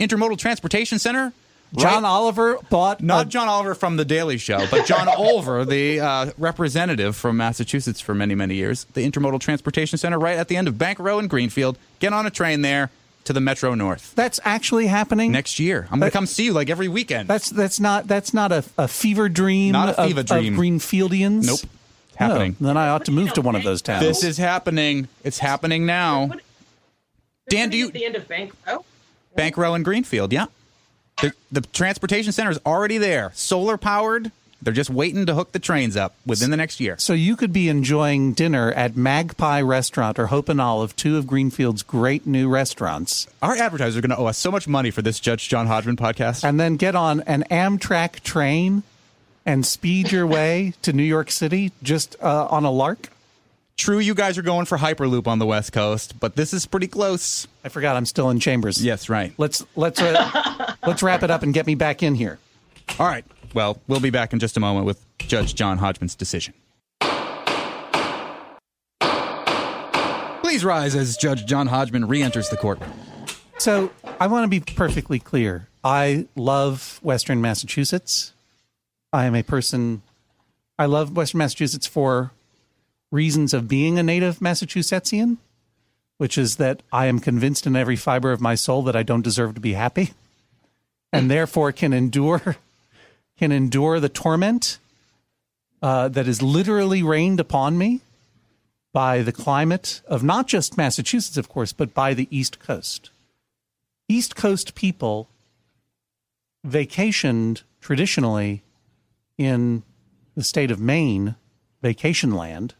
Intermodal Transportation Center. John right. Oliver bought... Not a, John Oliver from The Daily Show, but John Oliver, the uh, representative from Massachusetts for many, many years. The Intermodal Transportation Center right at the end of Bank Row in Greenfield. Get on a train there. to the Metro North. That's actually happening next year. I'm going to come see you like every weekend. That's that's not that's not a, a fever dream. Not a fever of, dream. Of Greenfieldians. Nope. Happening. No, then I ought to move to one of those towns. This is happening. It's happening now. Dan, do you? The end of Bank Row. Bank Row in Greenfield. Yeah. The, the transportation center is already there. Solar powered. They're just waiting to hook the trains up within the next year. So you could be enjoying dinner at Magpie Restaurant or Hope and Olive, two of Greenfield's great new restaurants. Our advertisers are going to owe us so much money for this Judge John Hodgman podcast. And then get on an Amtrak train and speed your way to New York City just uh, on a lark. True, you guys are going for Hyperloop on the West Coast, but this is pretty close. I forgot I'm still in Chambers. Yes, right. Let's let's uh, let's wrap it up and get me back in here. All right. Well, we'll be back in just a moment with Judge John Hodgman's decision. Please rise as Judge John Hodgman re-enters the courtroom. So I want to be perfectly clear. I love Western Massachusetts. I am a person, I love Western Massachusetts for reasons of being a native Massachusettsian, which is that I am convinced in every fiber of my soul that I don't deserve to be happy and therefore can endure... can endure the torment uh, that is literally rained upon me by the climate of not just Massachusetts, of course, but by the East Coast. East Coast people vacationed traditionally in the state of Maine, vacation land,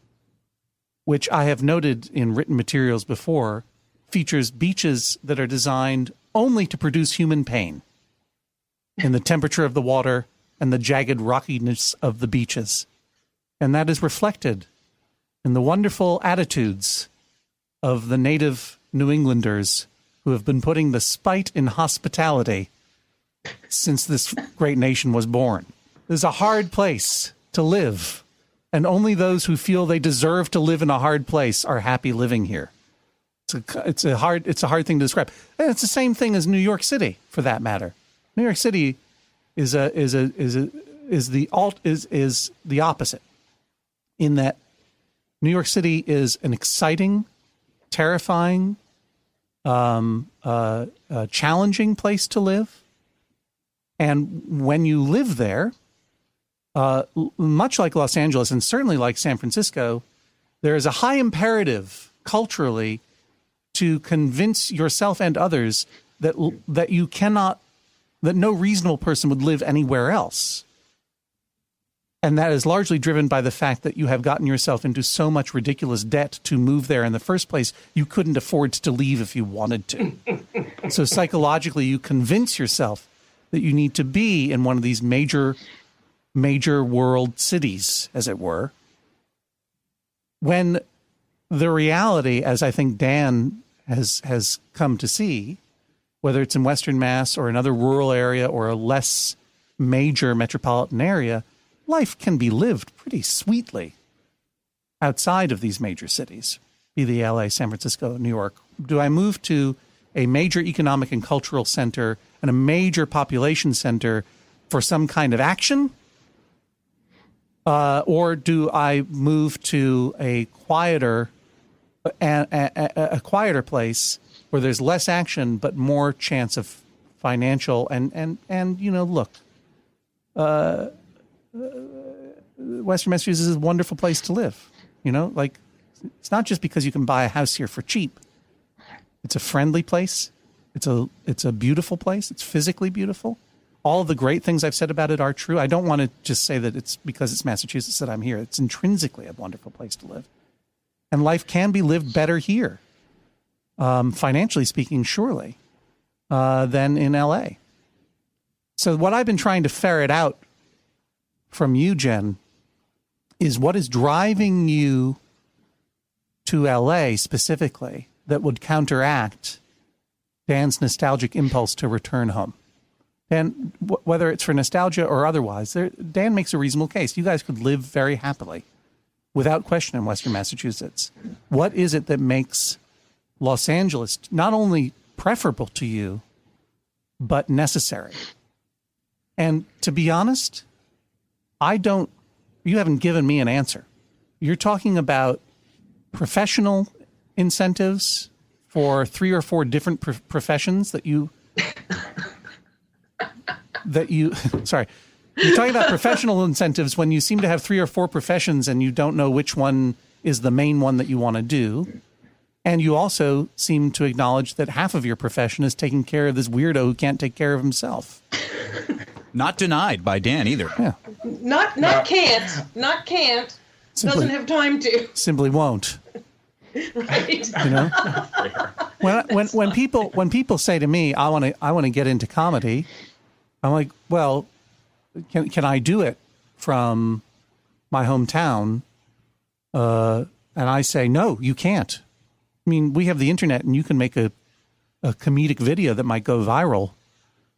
which I have noted in written materials before, features beaches that are designed only to produce human pain in the temperature of the water, and the jagged rockiness of the beaches. And that is reflected in the wonderful attitudes of the native New Englanders who have been putting the spite in hospitality since this great nation was born. This is a hard place to live, and only those who feel they deserve to live in a hard place are happy living here. It's a, it's a hard it's a hard thing to describe. And it's the same thing as New York City, for that matter. New York City is a is a is a, is the alt is is the opposite, in that New York City is an exciting, terrifying, um, uh, uh, challenging place to live, and when you live there, uh, much like Los Angeles and certainly like San Francisco, there is a high imperative culturally to convince yourself and others that that you cannot. That no reasonable person would live anywhere else. And that is largely driven by the fact that you have gotten yourself into so much ridiculous debt to move there in the first place, you couldn't afford to leave if you wanted to. So psychologically, you convince yourself that you need to be in one of these major, major world cities, as it were, when the reality, as I think Dan has has come to see, whether it's in Western Mass or another rural area or a less major metropolitan area, life can be lived pretty sweetly outside of these major cities, be they L A, San Francisco, New York. Do I move to a major economic and cultural center and a major population center for some kind of action? Uh, or do I move to a quieter, a, a, a quieter place where there's less action but more chance of financial and and and you know look, uh, uh, Western Massachusetts is a wonderful place to live. You know, like it's not just because you can buy a house here for cheap. It's a friendly place. It's a it's a beautiful place. It's physically beautiful. All of the great things I've said about it are true. I don't want to just say that it's because it's Massachusetts that I'm here. It's intrinsically a wonderful place to live, and life can be lived better here. Um, financially speaking, surely, uh, than in L A. So what I've been trying to ferret out from you, Jen, is what is driving you to L A specifically that would counteract Dan's nostalgic impulse to return home. And w- whether it's for nostalgia or otherwise, there, Dan makes a reasonable case. You guys could live very happily, without question, in Western Massachusetts. What is it that makes Los Angeles not only preferable to you, but necessary? And to be honest, I don't, you haven't given me an answer. You're talking about professional incentives for three or four different pro- professions that you that you sorry. You're talking about professional incentives when you seem to have three or four professions and you don't know which one is the main one that you want to do. And you also seem to acknowledge that half of your profession is taking care of this weirdo who can't take care of himself. Not denied by Dan either. Yeah. Not not can't. Not can't. Simply, doesn't have time to. Simply won't. Right. You know? When when when people when people say to me, I want to I want to get into comedy, I'm like, well, Can can I do it from my hometown? Uh, and I say, no, you can't. I mean, we have the internet and you can make a, a comedic video that might go viral.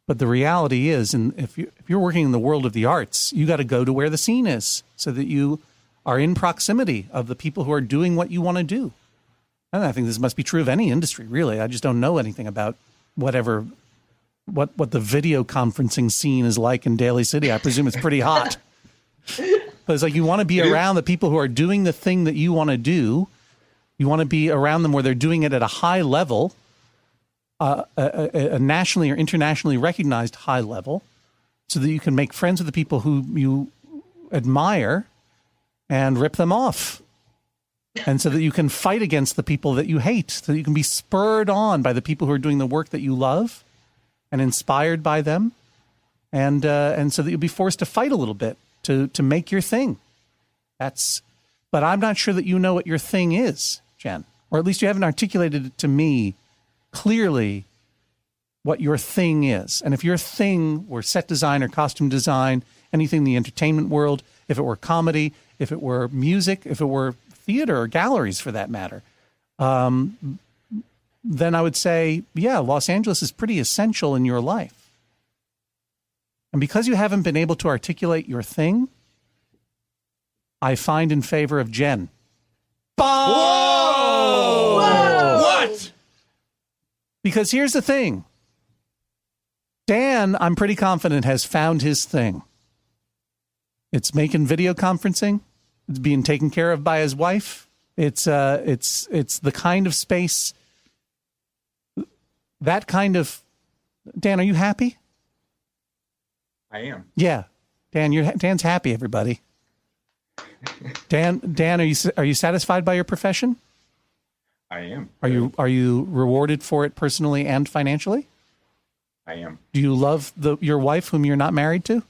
But the reality is, and if, you, if you're working in the world of the arts, you got to go to where the scene is so that you are in proximity of the people who are doing what you want to do. And I think this must be true of any industry, really. I just don't know anything about whatever... what what the video conferencing scene is like in Daly City. I presume it's pretty hot. But it's like you want to be around the people who are doing the thing that you want to do. You want to be around them where they're doing it at a high level, uh, a, a nationally or internationally recognized high level, so that you can make friends with the people who you admire and rip them off. And so that you can fight against the people that you hate, so that you can be spurred on by the people who are doing the work that you love and inspired by them, and uh, and so that you'll be forced to fight a little bit to to make your thing. That's, but I'm not sure that you know what your thing is, Jen, or at least you haven't articulated it to me clearly what your thing is. And if your thing were set design or costume design, anything in the entertainment world, if it were comedy, if it were music, if it were theater or galleries for that matter, um, then I would say, yeah, Los Angeles is pretty essential in your life. And because you haven't been able to articulate your thing, I find in favor of Jen. Whoa! Whoa! What? Because here's the thing. Dan, I'm pretty confident, has found his thing. It's making video conferencing. It's being taken care of by his wife. It's uh, it's it's the kind of space... That kind of... Dan, are you happy? I am. Yeah. Dan, you're, Dan's happy, everybody. Dan, Dan, are you are you satisfied by your profession? I am. Are you are you rewarded for it personally and financially? I am. Do you love the your wife whom you're not married to?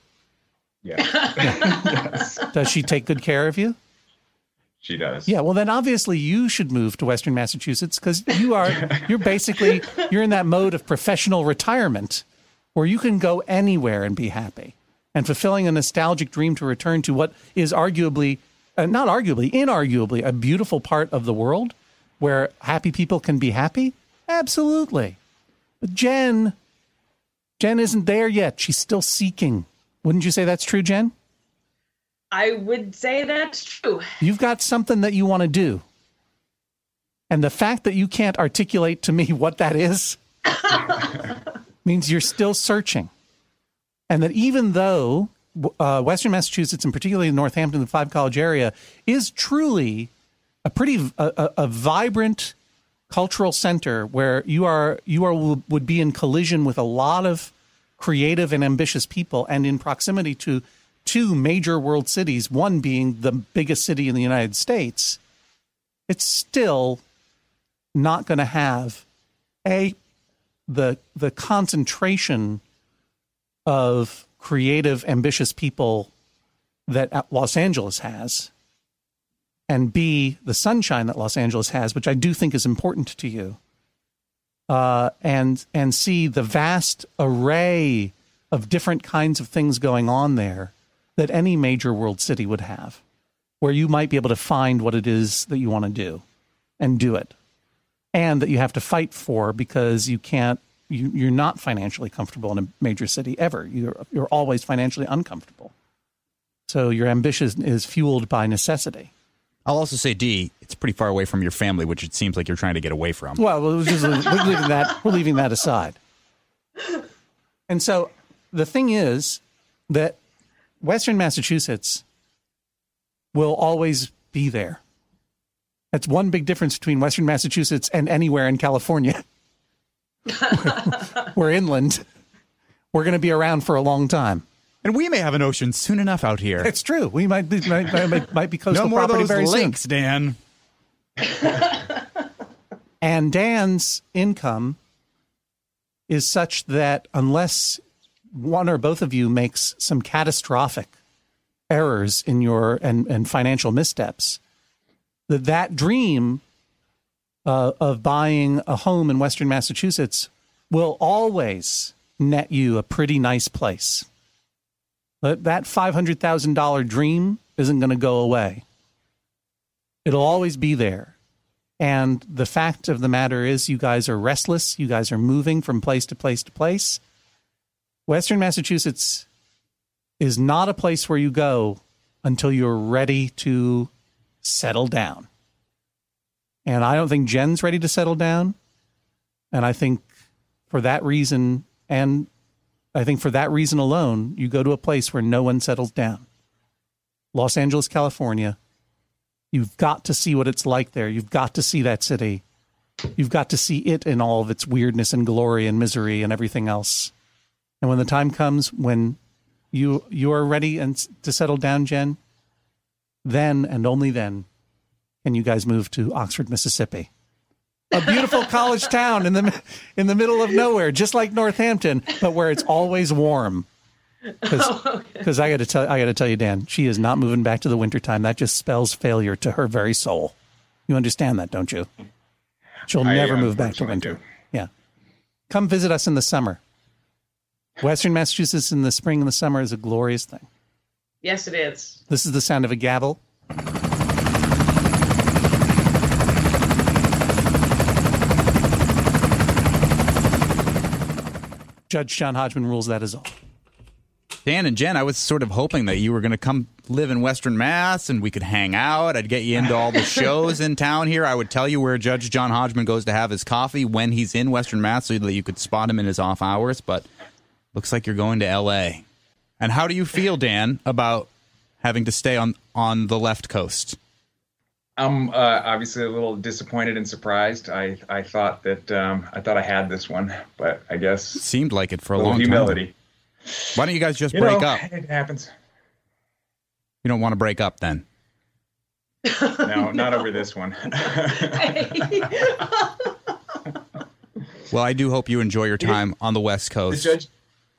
Yeah. Yes. Does she take good care of you? She does. Yeah. Well, then obviously you should move to Western Massachusetts because you are, you're basically, you're in that mode of professional retirement where you can go anywhere and be happy and fulfilling a nostalgic dream to return to what is arguably, uh, not arguably, inarguably a beautiful part of the world where happy people can be happy. Absolutely. But Jen, Jen isn't there yet. She's still seeking. Wouldn't you say that's true, Jen? I would say that's true. You've got something that you want to do. And the fact that you can't articulate to me what that is means you're still searching. And that even though uh, Western Massachusetts, and particularly Northampton, the Five College area, is truly a pretty a, a vibrant cultural center where you are you are would be in collision with a lot of creative and ambitious people and in proximity to two major world cities, one being the biggest city in the United States, it's still not going to have a the the concentration of creative, ambitious people that Los Angeles has, and B, the sunshine that Los Angeles has, which I do think is important to you, uh, and and C, the vast array of different kinds of things going on there that any major world city would have, where you might be able to find what it is that you want to do and do it, and that you have to fight for because you can't, you, you're not financially comfortable in a major city ever. You're, you're always financially uncomfortable. So your ambition is fueled by necessity. I'll also say, D, it's pretty far away from your family, which it seems like you're trying to get away from. Well, we're, just, we're leaving that, we're leaving that aside. And so the thing is that Western Massachusetts will always be there. That's one big difference between Western Massachusetts and anywhere in California. We're inland. We're going to be around for a long time. And we may have an ocean soon enough out here. It's true. We might might, might, might be coastal no property very links, soon. No more those links, Dan. And Dan's income is such that unless one or both of you makes some catastrophic errors in your and, and financial missteps, that that dream uh, of buying a home in Western Massachusetts will always net you a pretty nice place. But that five hundred thousand dollars dream isn't going to go away. It'll always be there. And the fact of the matter is you guys are restless. You guys are moving from place to place to place. Western Massachusetts is not a place where you go until you're ready to settle down. And I don't think Jen's ready to settle down. And I think for that reason, and I think for that reason alone, you go to a place where no one settles down. Los Angeles, California. You've got to see what it's like there. You've got to see that city. You've got to see it in all of its weirdness and glory and misery and everything else. And when the time comes when you you are ready and to settle down, Jen, then and only then can you guys move to Oxford, Mississippi. A beautiful college town in the in the middle of nowhere, just like Northampton, but where it's always warm. Because oh, okay. I got to tell, I got to tell you, Dan, she is not moving back to the wintertime. That just spells failure to her very soul. You understand that, don't you? She'll I, never uh, move back to winter. Yeah, come visit us in the summer. Western Massachusetts in the spring and the summer is a glorious thing. Yes, it is. This is the sound of a gavel. Judge John Hodgman rules that is all. Dan and Jen, I was sort of hoping that you were going to come live in Western Mass and we could hang out. I'd get you into all the shows in town here. I would tell you where Judge John Hodgman goes to have his coffee when he's in Western Mass so that you could spot him in his off hours. But looks like you're going to L A. And how do you feel, Dan, about having to stay on, on the left coast? I'm uh, obviously a little disappointed and surprised. I, I thought that um, I thought I had this one, but I guess it seemed like it for a long time. Humility. Why don't you guys just you break know, up? It happens. You don't want to break up then? no, no, not over this one. Well, I do hope you enjoy your time on the West Coast. The judge, the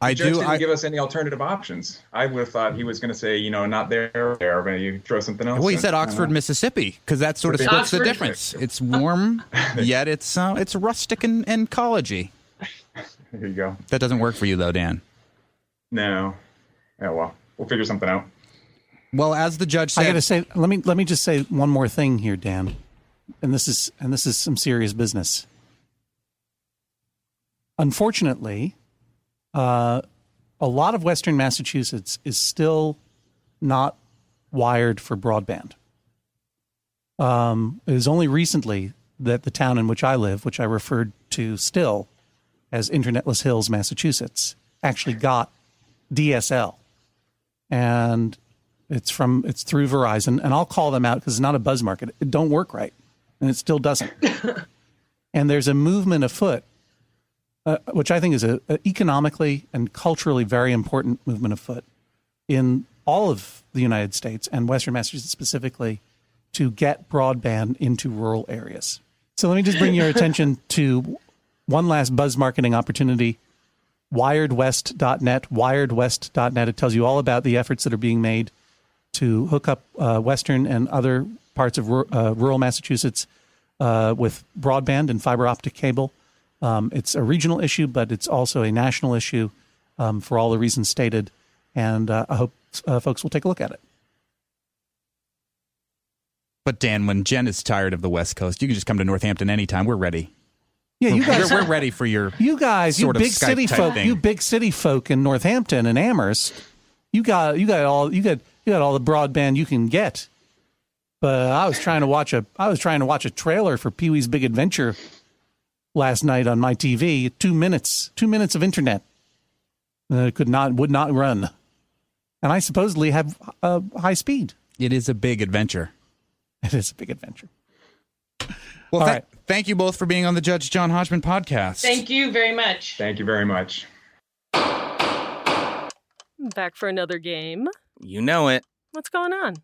I judge do, didn't I, give us any alternative options. I would have thought he was going to say, you know, not there or there, but you throw something else. Well, he in, said Oxford, Mississippi, because that sort of splits Oxford. The difference. It's warm, yet it's uh, it's rustic and, and collegey. There you go. That doesn't work for you, though, Dan. No. Oh, well, we'll figure something out. Well, as the judge said, I gotta say, let me let me just say one more thing here, Dan. And this is and this is some serious business. Unfortunately, uh, a lot of Western Massachusetts is still not wired for broadband. Um, it was only recently that the town in which I live, which I referred to still as Internetless Hills, Massachusetts, actually got D S L, and it's from it's through Verizon, and I'll call them out because it's not a buzz market. It don't work right, and it still doesn't. And there's a movement afoot, uh, which I think is a, a economically and culturally very important movement afoot in all of the United States and Western Massachusetts specifically to get broadband into rural areas. So let me just bring your attention to one last buzz marketing opportunity. wired west dot net, wired west dot net. It tells you all about the efforts that are being made to hook up uh, Western and other parts of r- uh, rural Massachusetts uh, with broadband and fiber optic cable. Um, it's a regional issue, but it's also a national issue um, for all the reasons stated. And uh, I hope uh, folks will take a look at it. But Dan, when Jen is tired of the West Coast, you can just come to Northampton anytime. We're ready. Yeah, you guys. We're, we're ready for your. You guys, you big city folk, thing. you big city folk in Northampton and Amherst. You got, you got all, you got, you got all the broadband you can get. But I was trying to watch a, I was trying to watch a trailer for Pee Wee's Big Adventure last night on my T V. Two minutes, two minutes of internet. Uh, it could not, would not run, and I supposedly have uh, high speed. It is a big adventure. It is a big adventure. Well, th- right. thank you both for being on the Judge John Hodgman podcast. Thank you very much. Thank you very much. Back for another game. You know it. What's going on?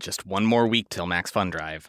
Just one more week till Max Fun Drive.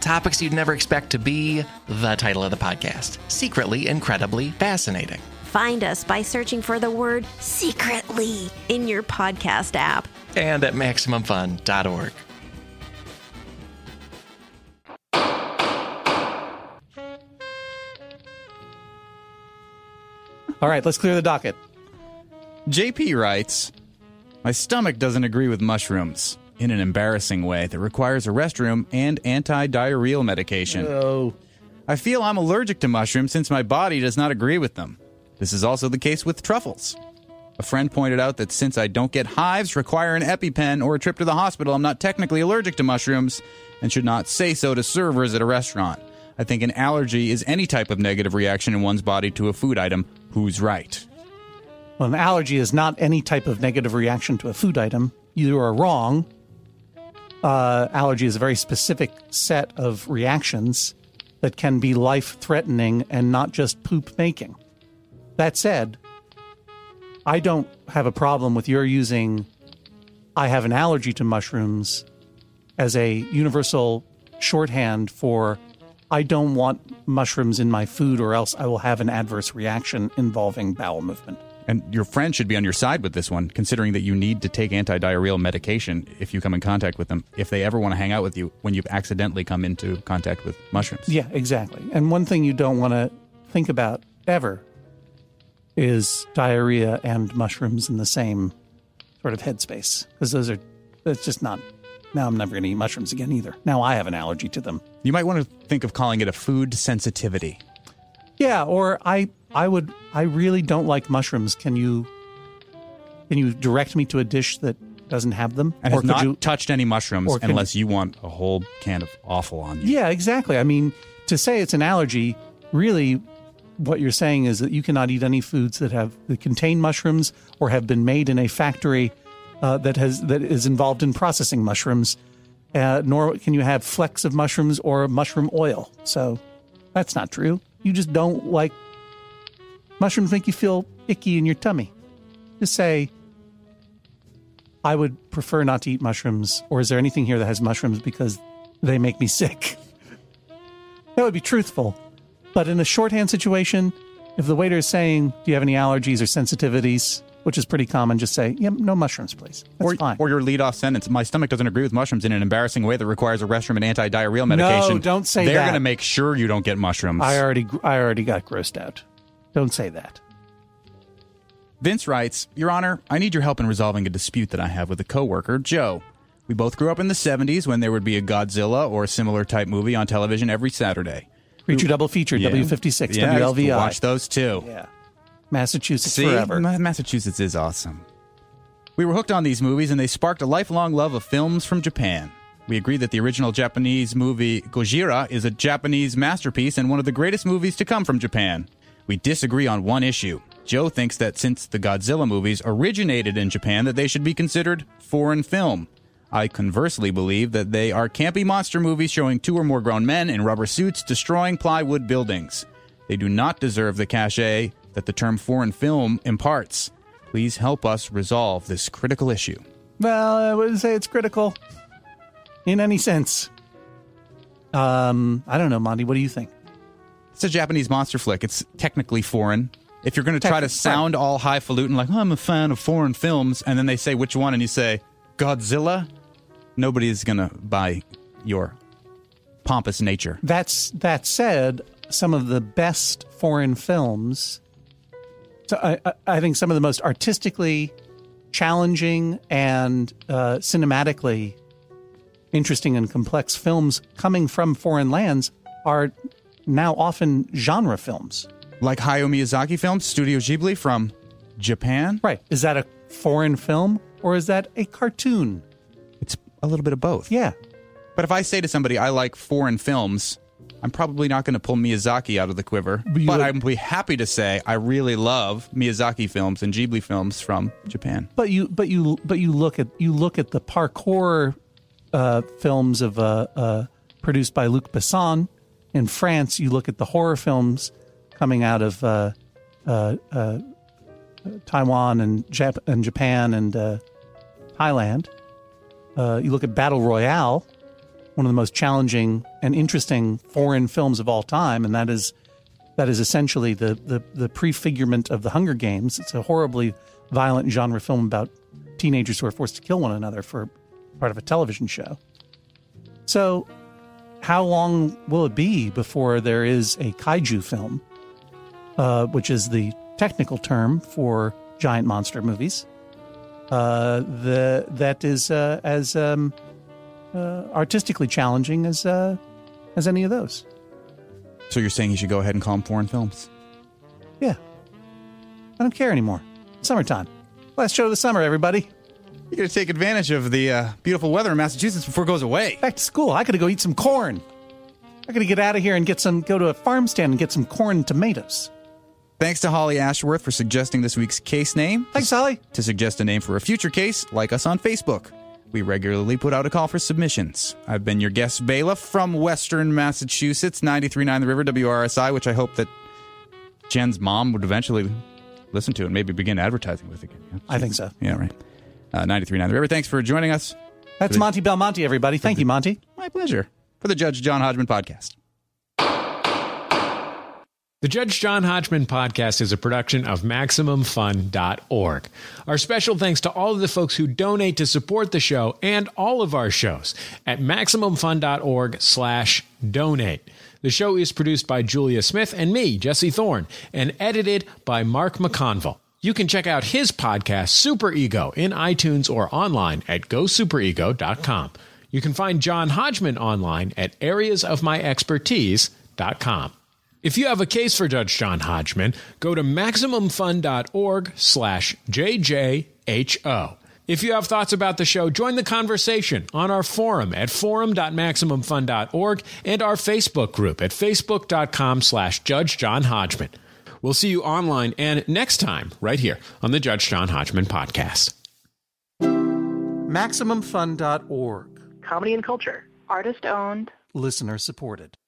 Topics you'd never expect to be the title of the podcast, Secretly Incredibly Fascinating. Find us by searching for the word secretly in your podcast app. And at Maximum Fun dot org. All right, let's clear the docket. J P writes, my stomach doesn't agree with mushrooms. In an embarrassing way that requires a restroom and anti-diarrheal medication. No. I feel I'm allergic to mushrooms since my body does not agree with them. This is also the case with truffles. A friend pointed out that since I don't get hives, require an EpiPen, or a trip to the hospital, I'm not technically allergic to mushrooms and should not say so to servers at a restaurant. I think an allergy is any type of negative reaction in one's body to a food item. Who's right? Well, an allergy is not any type of negative reaction to a food item. You are wrong. Uh, allergy is a very specific set of reactions that can be life-threatening and not just poop-making. That said, I don't have a problem with your using I have an allergy to mushrooms as a universal shorthand for I don't want mushrooms in my food or else I will have an adverse reaction involving bowel movement. And your friend should be on your side with this one, considering that you need to take anti-diarrheal medication if you come in contact with them, if they ever want to hang out with you when you've accidentally come into contact with mushrooms. Yeah, exactly. And one thing you don't want to think about ever is diarrhea and mushrooms in the same sort of headspace, because those are, that's just not, now I'm never going to eat mushrooms again either. Now I have an allergy to them. You might want to think of calling it a food sensitivity. Yeah, or I... I would. I really don't like mushrooms. Can you? Can you direct me to a dish that doesn't have them? And has not you, touched any mushrooms unless you, you want a whole can of offal on you. Yeah, exactly. I mean, to say it's an allergy, really, what you're saying is that you cannot eat any foods that have that contain mushrooms or have been made in a factory uh, that has that is involved in processing mushrooms. Uh, nor can you have flecks of mushrooms or mushroom oil. So that's not true. You just don't like. Mushrooms make you feel icky in your tummy. Just say, I would prefer not to eat mushrooms, or is there anything here that has mushrooms because they make me sick? That would be truthful. But in a shorthand situation, if the waiter is saying, do you have any allergies or sensitivities, which is pretty common, just say, yeah, no mushrooms, please. That's or, fine. Or your lead-off sentence, my stomach doesn't agree with mushrooms in an embarrassing way that requires a restroom and anti-diarrheal medication. No, don't say They're that. They're going to make sure you don't get mushrooms. I already, I already got grossed out. Don't say that. Vince writes, Your Honor, I need your help in resolving a dispute that I have with a coworker, Joe. We both grew up in the seventies when there would be a Godzilla or a similar type movie on television every Saturday. Creature double feature, yeah. W fifty-six, yeah, W L V I. Yeah, watch those too. Yeah. Massachusetts See? Forever. Massachusetts is awesome. We were hooked on these movies and they sparked a lifelong love of films from Japan. We agreed that the original Japanese movie Gojira is a Japanese masterpiece and one of the greatest movies to come from Japan. We disagree on one issue. Joe thinks that since the Godzilla movies originated in Japan, that they should be considered foreign film. I conversely believe that they are campy monster movies showing two or more grown men in rubber suits destroying plywood buildings. They do not deserve the cachet that the term foreign film imparts. Please help us resolve this critical issue. Well, I wouldn't say it's critical in any sense. Um, I don't know, Monty. What do you think? It's a Japanese monster flick. It's technically foreign. If you're going to try to sound all highfalutin, like, oh, I'm a fan of foreign films, and then they say which one, and you say, Godzilla, nobody's going to buy your pompous nature. That's that said, some of the best foreign films, so I, I think some of the most artistically challenging and uh, cinematically interesting and complex films coming from foreign lands are now often genre films. Like Hayao Miyazaki films, Studio Ghibli from Japan. Right. Is that a foreign film or is that a cartoon? It's a little bit of both. Yeah. But if I say to somebody, I like foreign films, I'm probably not going to pull Miyazaki out of the quiver. But, but I'd be happy to say I really love Miyazaki films and Ghibli films from Japan. But you, but you, but you look at you look at the parkour uh, films of uh, uh, produced by Luc Besson in France. You look at the horror films coming out of uh, uh, uh, Taiwan and, Jap- and Japan and uh, Thailand. Uh, you look at Battle Royale, one of the most challenging and interesting foreign films of all time, and that is that is essentially the, the, the prefigurement of the Hunger Games. It's a horribly violent genre film about teenagers who are forced to kill one another for part of a television show. So how long will it be before there is a kaiju film? Uh, which is the technical term for giant monster movies, uh, the, that is uh, as um, uh, artistically challenging as uh, as any of those. So you're saying you should go ahead and call them foreign films? Yeah. I don't care anymore. Summertime. Last show of the summer, everybody. You're going to take advantage of the uh, beautiful weather in Massachusetts before it goes away. Back to school. I got to go eat some corn. I got to get out of here and get some. go to a farm stand and get some corn and tomatoes. Thanks to Holly Ashworth for suggesting this week's case name. Thanks, Holly. To suggest a name for a future case, like us on Facebook. We regularly put out a call for submissions. I've been your guest bailiff from Western Massachusetts, ninety-three point nine The River, W R S I, which I hope that Jen's mom would eventually listen to and maybe begin advertising with again. Yeah, I think so. Yeah, right. Uh, ninety-three point nine The River, thanks for joining us. That's the, Monty Belmonte, everybody. Thank the, you, Monty. My pleasure. For the Judge John Hodgman podcast. The Judge John Hodgman podcast is a production of Maximum Fun dot org. Our special thanks to all of the folks who donate to support the show and all of our shows at Maximum Fun dot org slash donate. The show is produced by Julia Smith and me, Jesse Thorne, and edited by Mark McConville. You can check out his podcast, Super Ego, in iTunes or online at go super ego dot com. You can find John Hodgman online at areas of my expertise dot com. If you have a case for Judge John Hodgman, go to maximum fun dot org slash J J H O. If you have thoughts about the show, join the conversation on our forum at forum dot maximum fun dot org and our Facebook group at facebook dot com slash Judge John Hodgman. We'll see you online and next time right here on the Judge John Hodgman podcast. maximum fun dot org. Comedy and culture. Artist owned. Listener supported.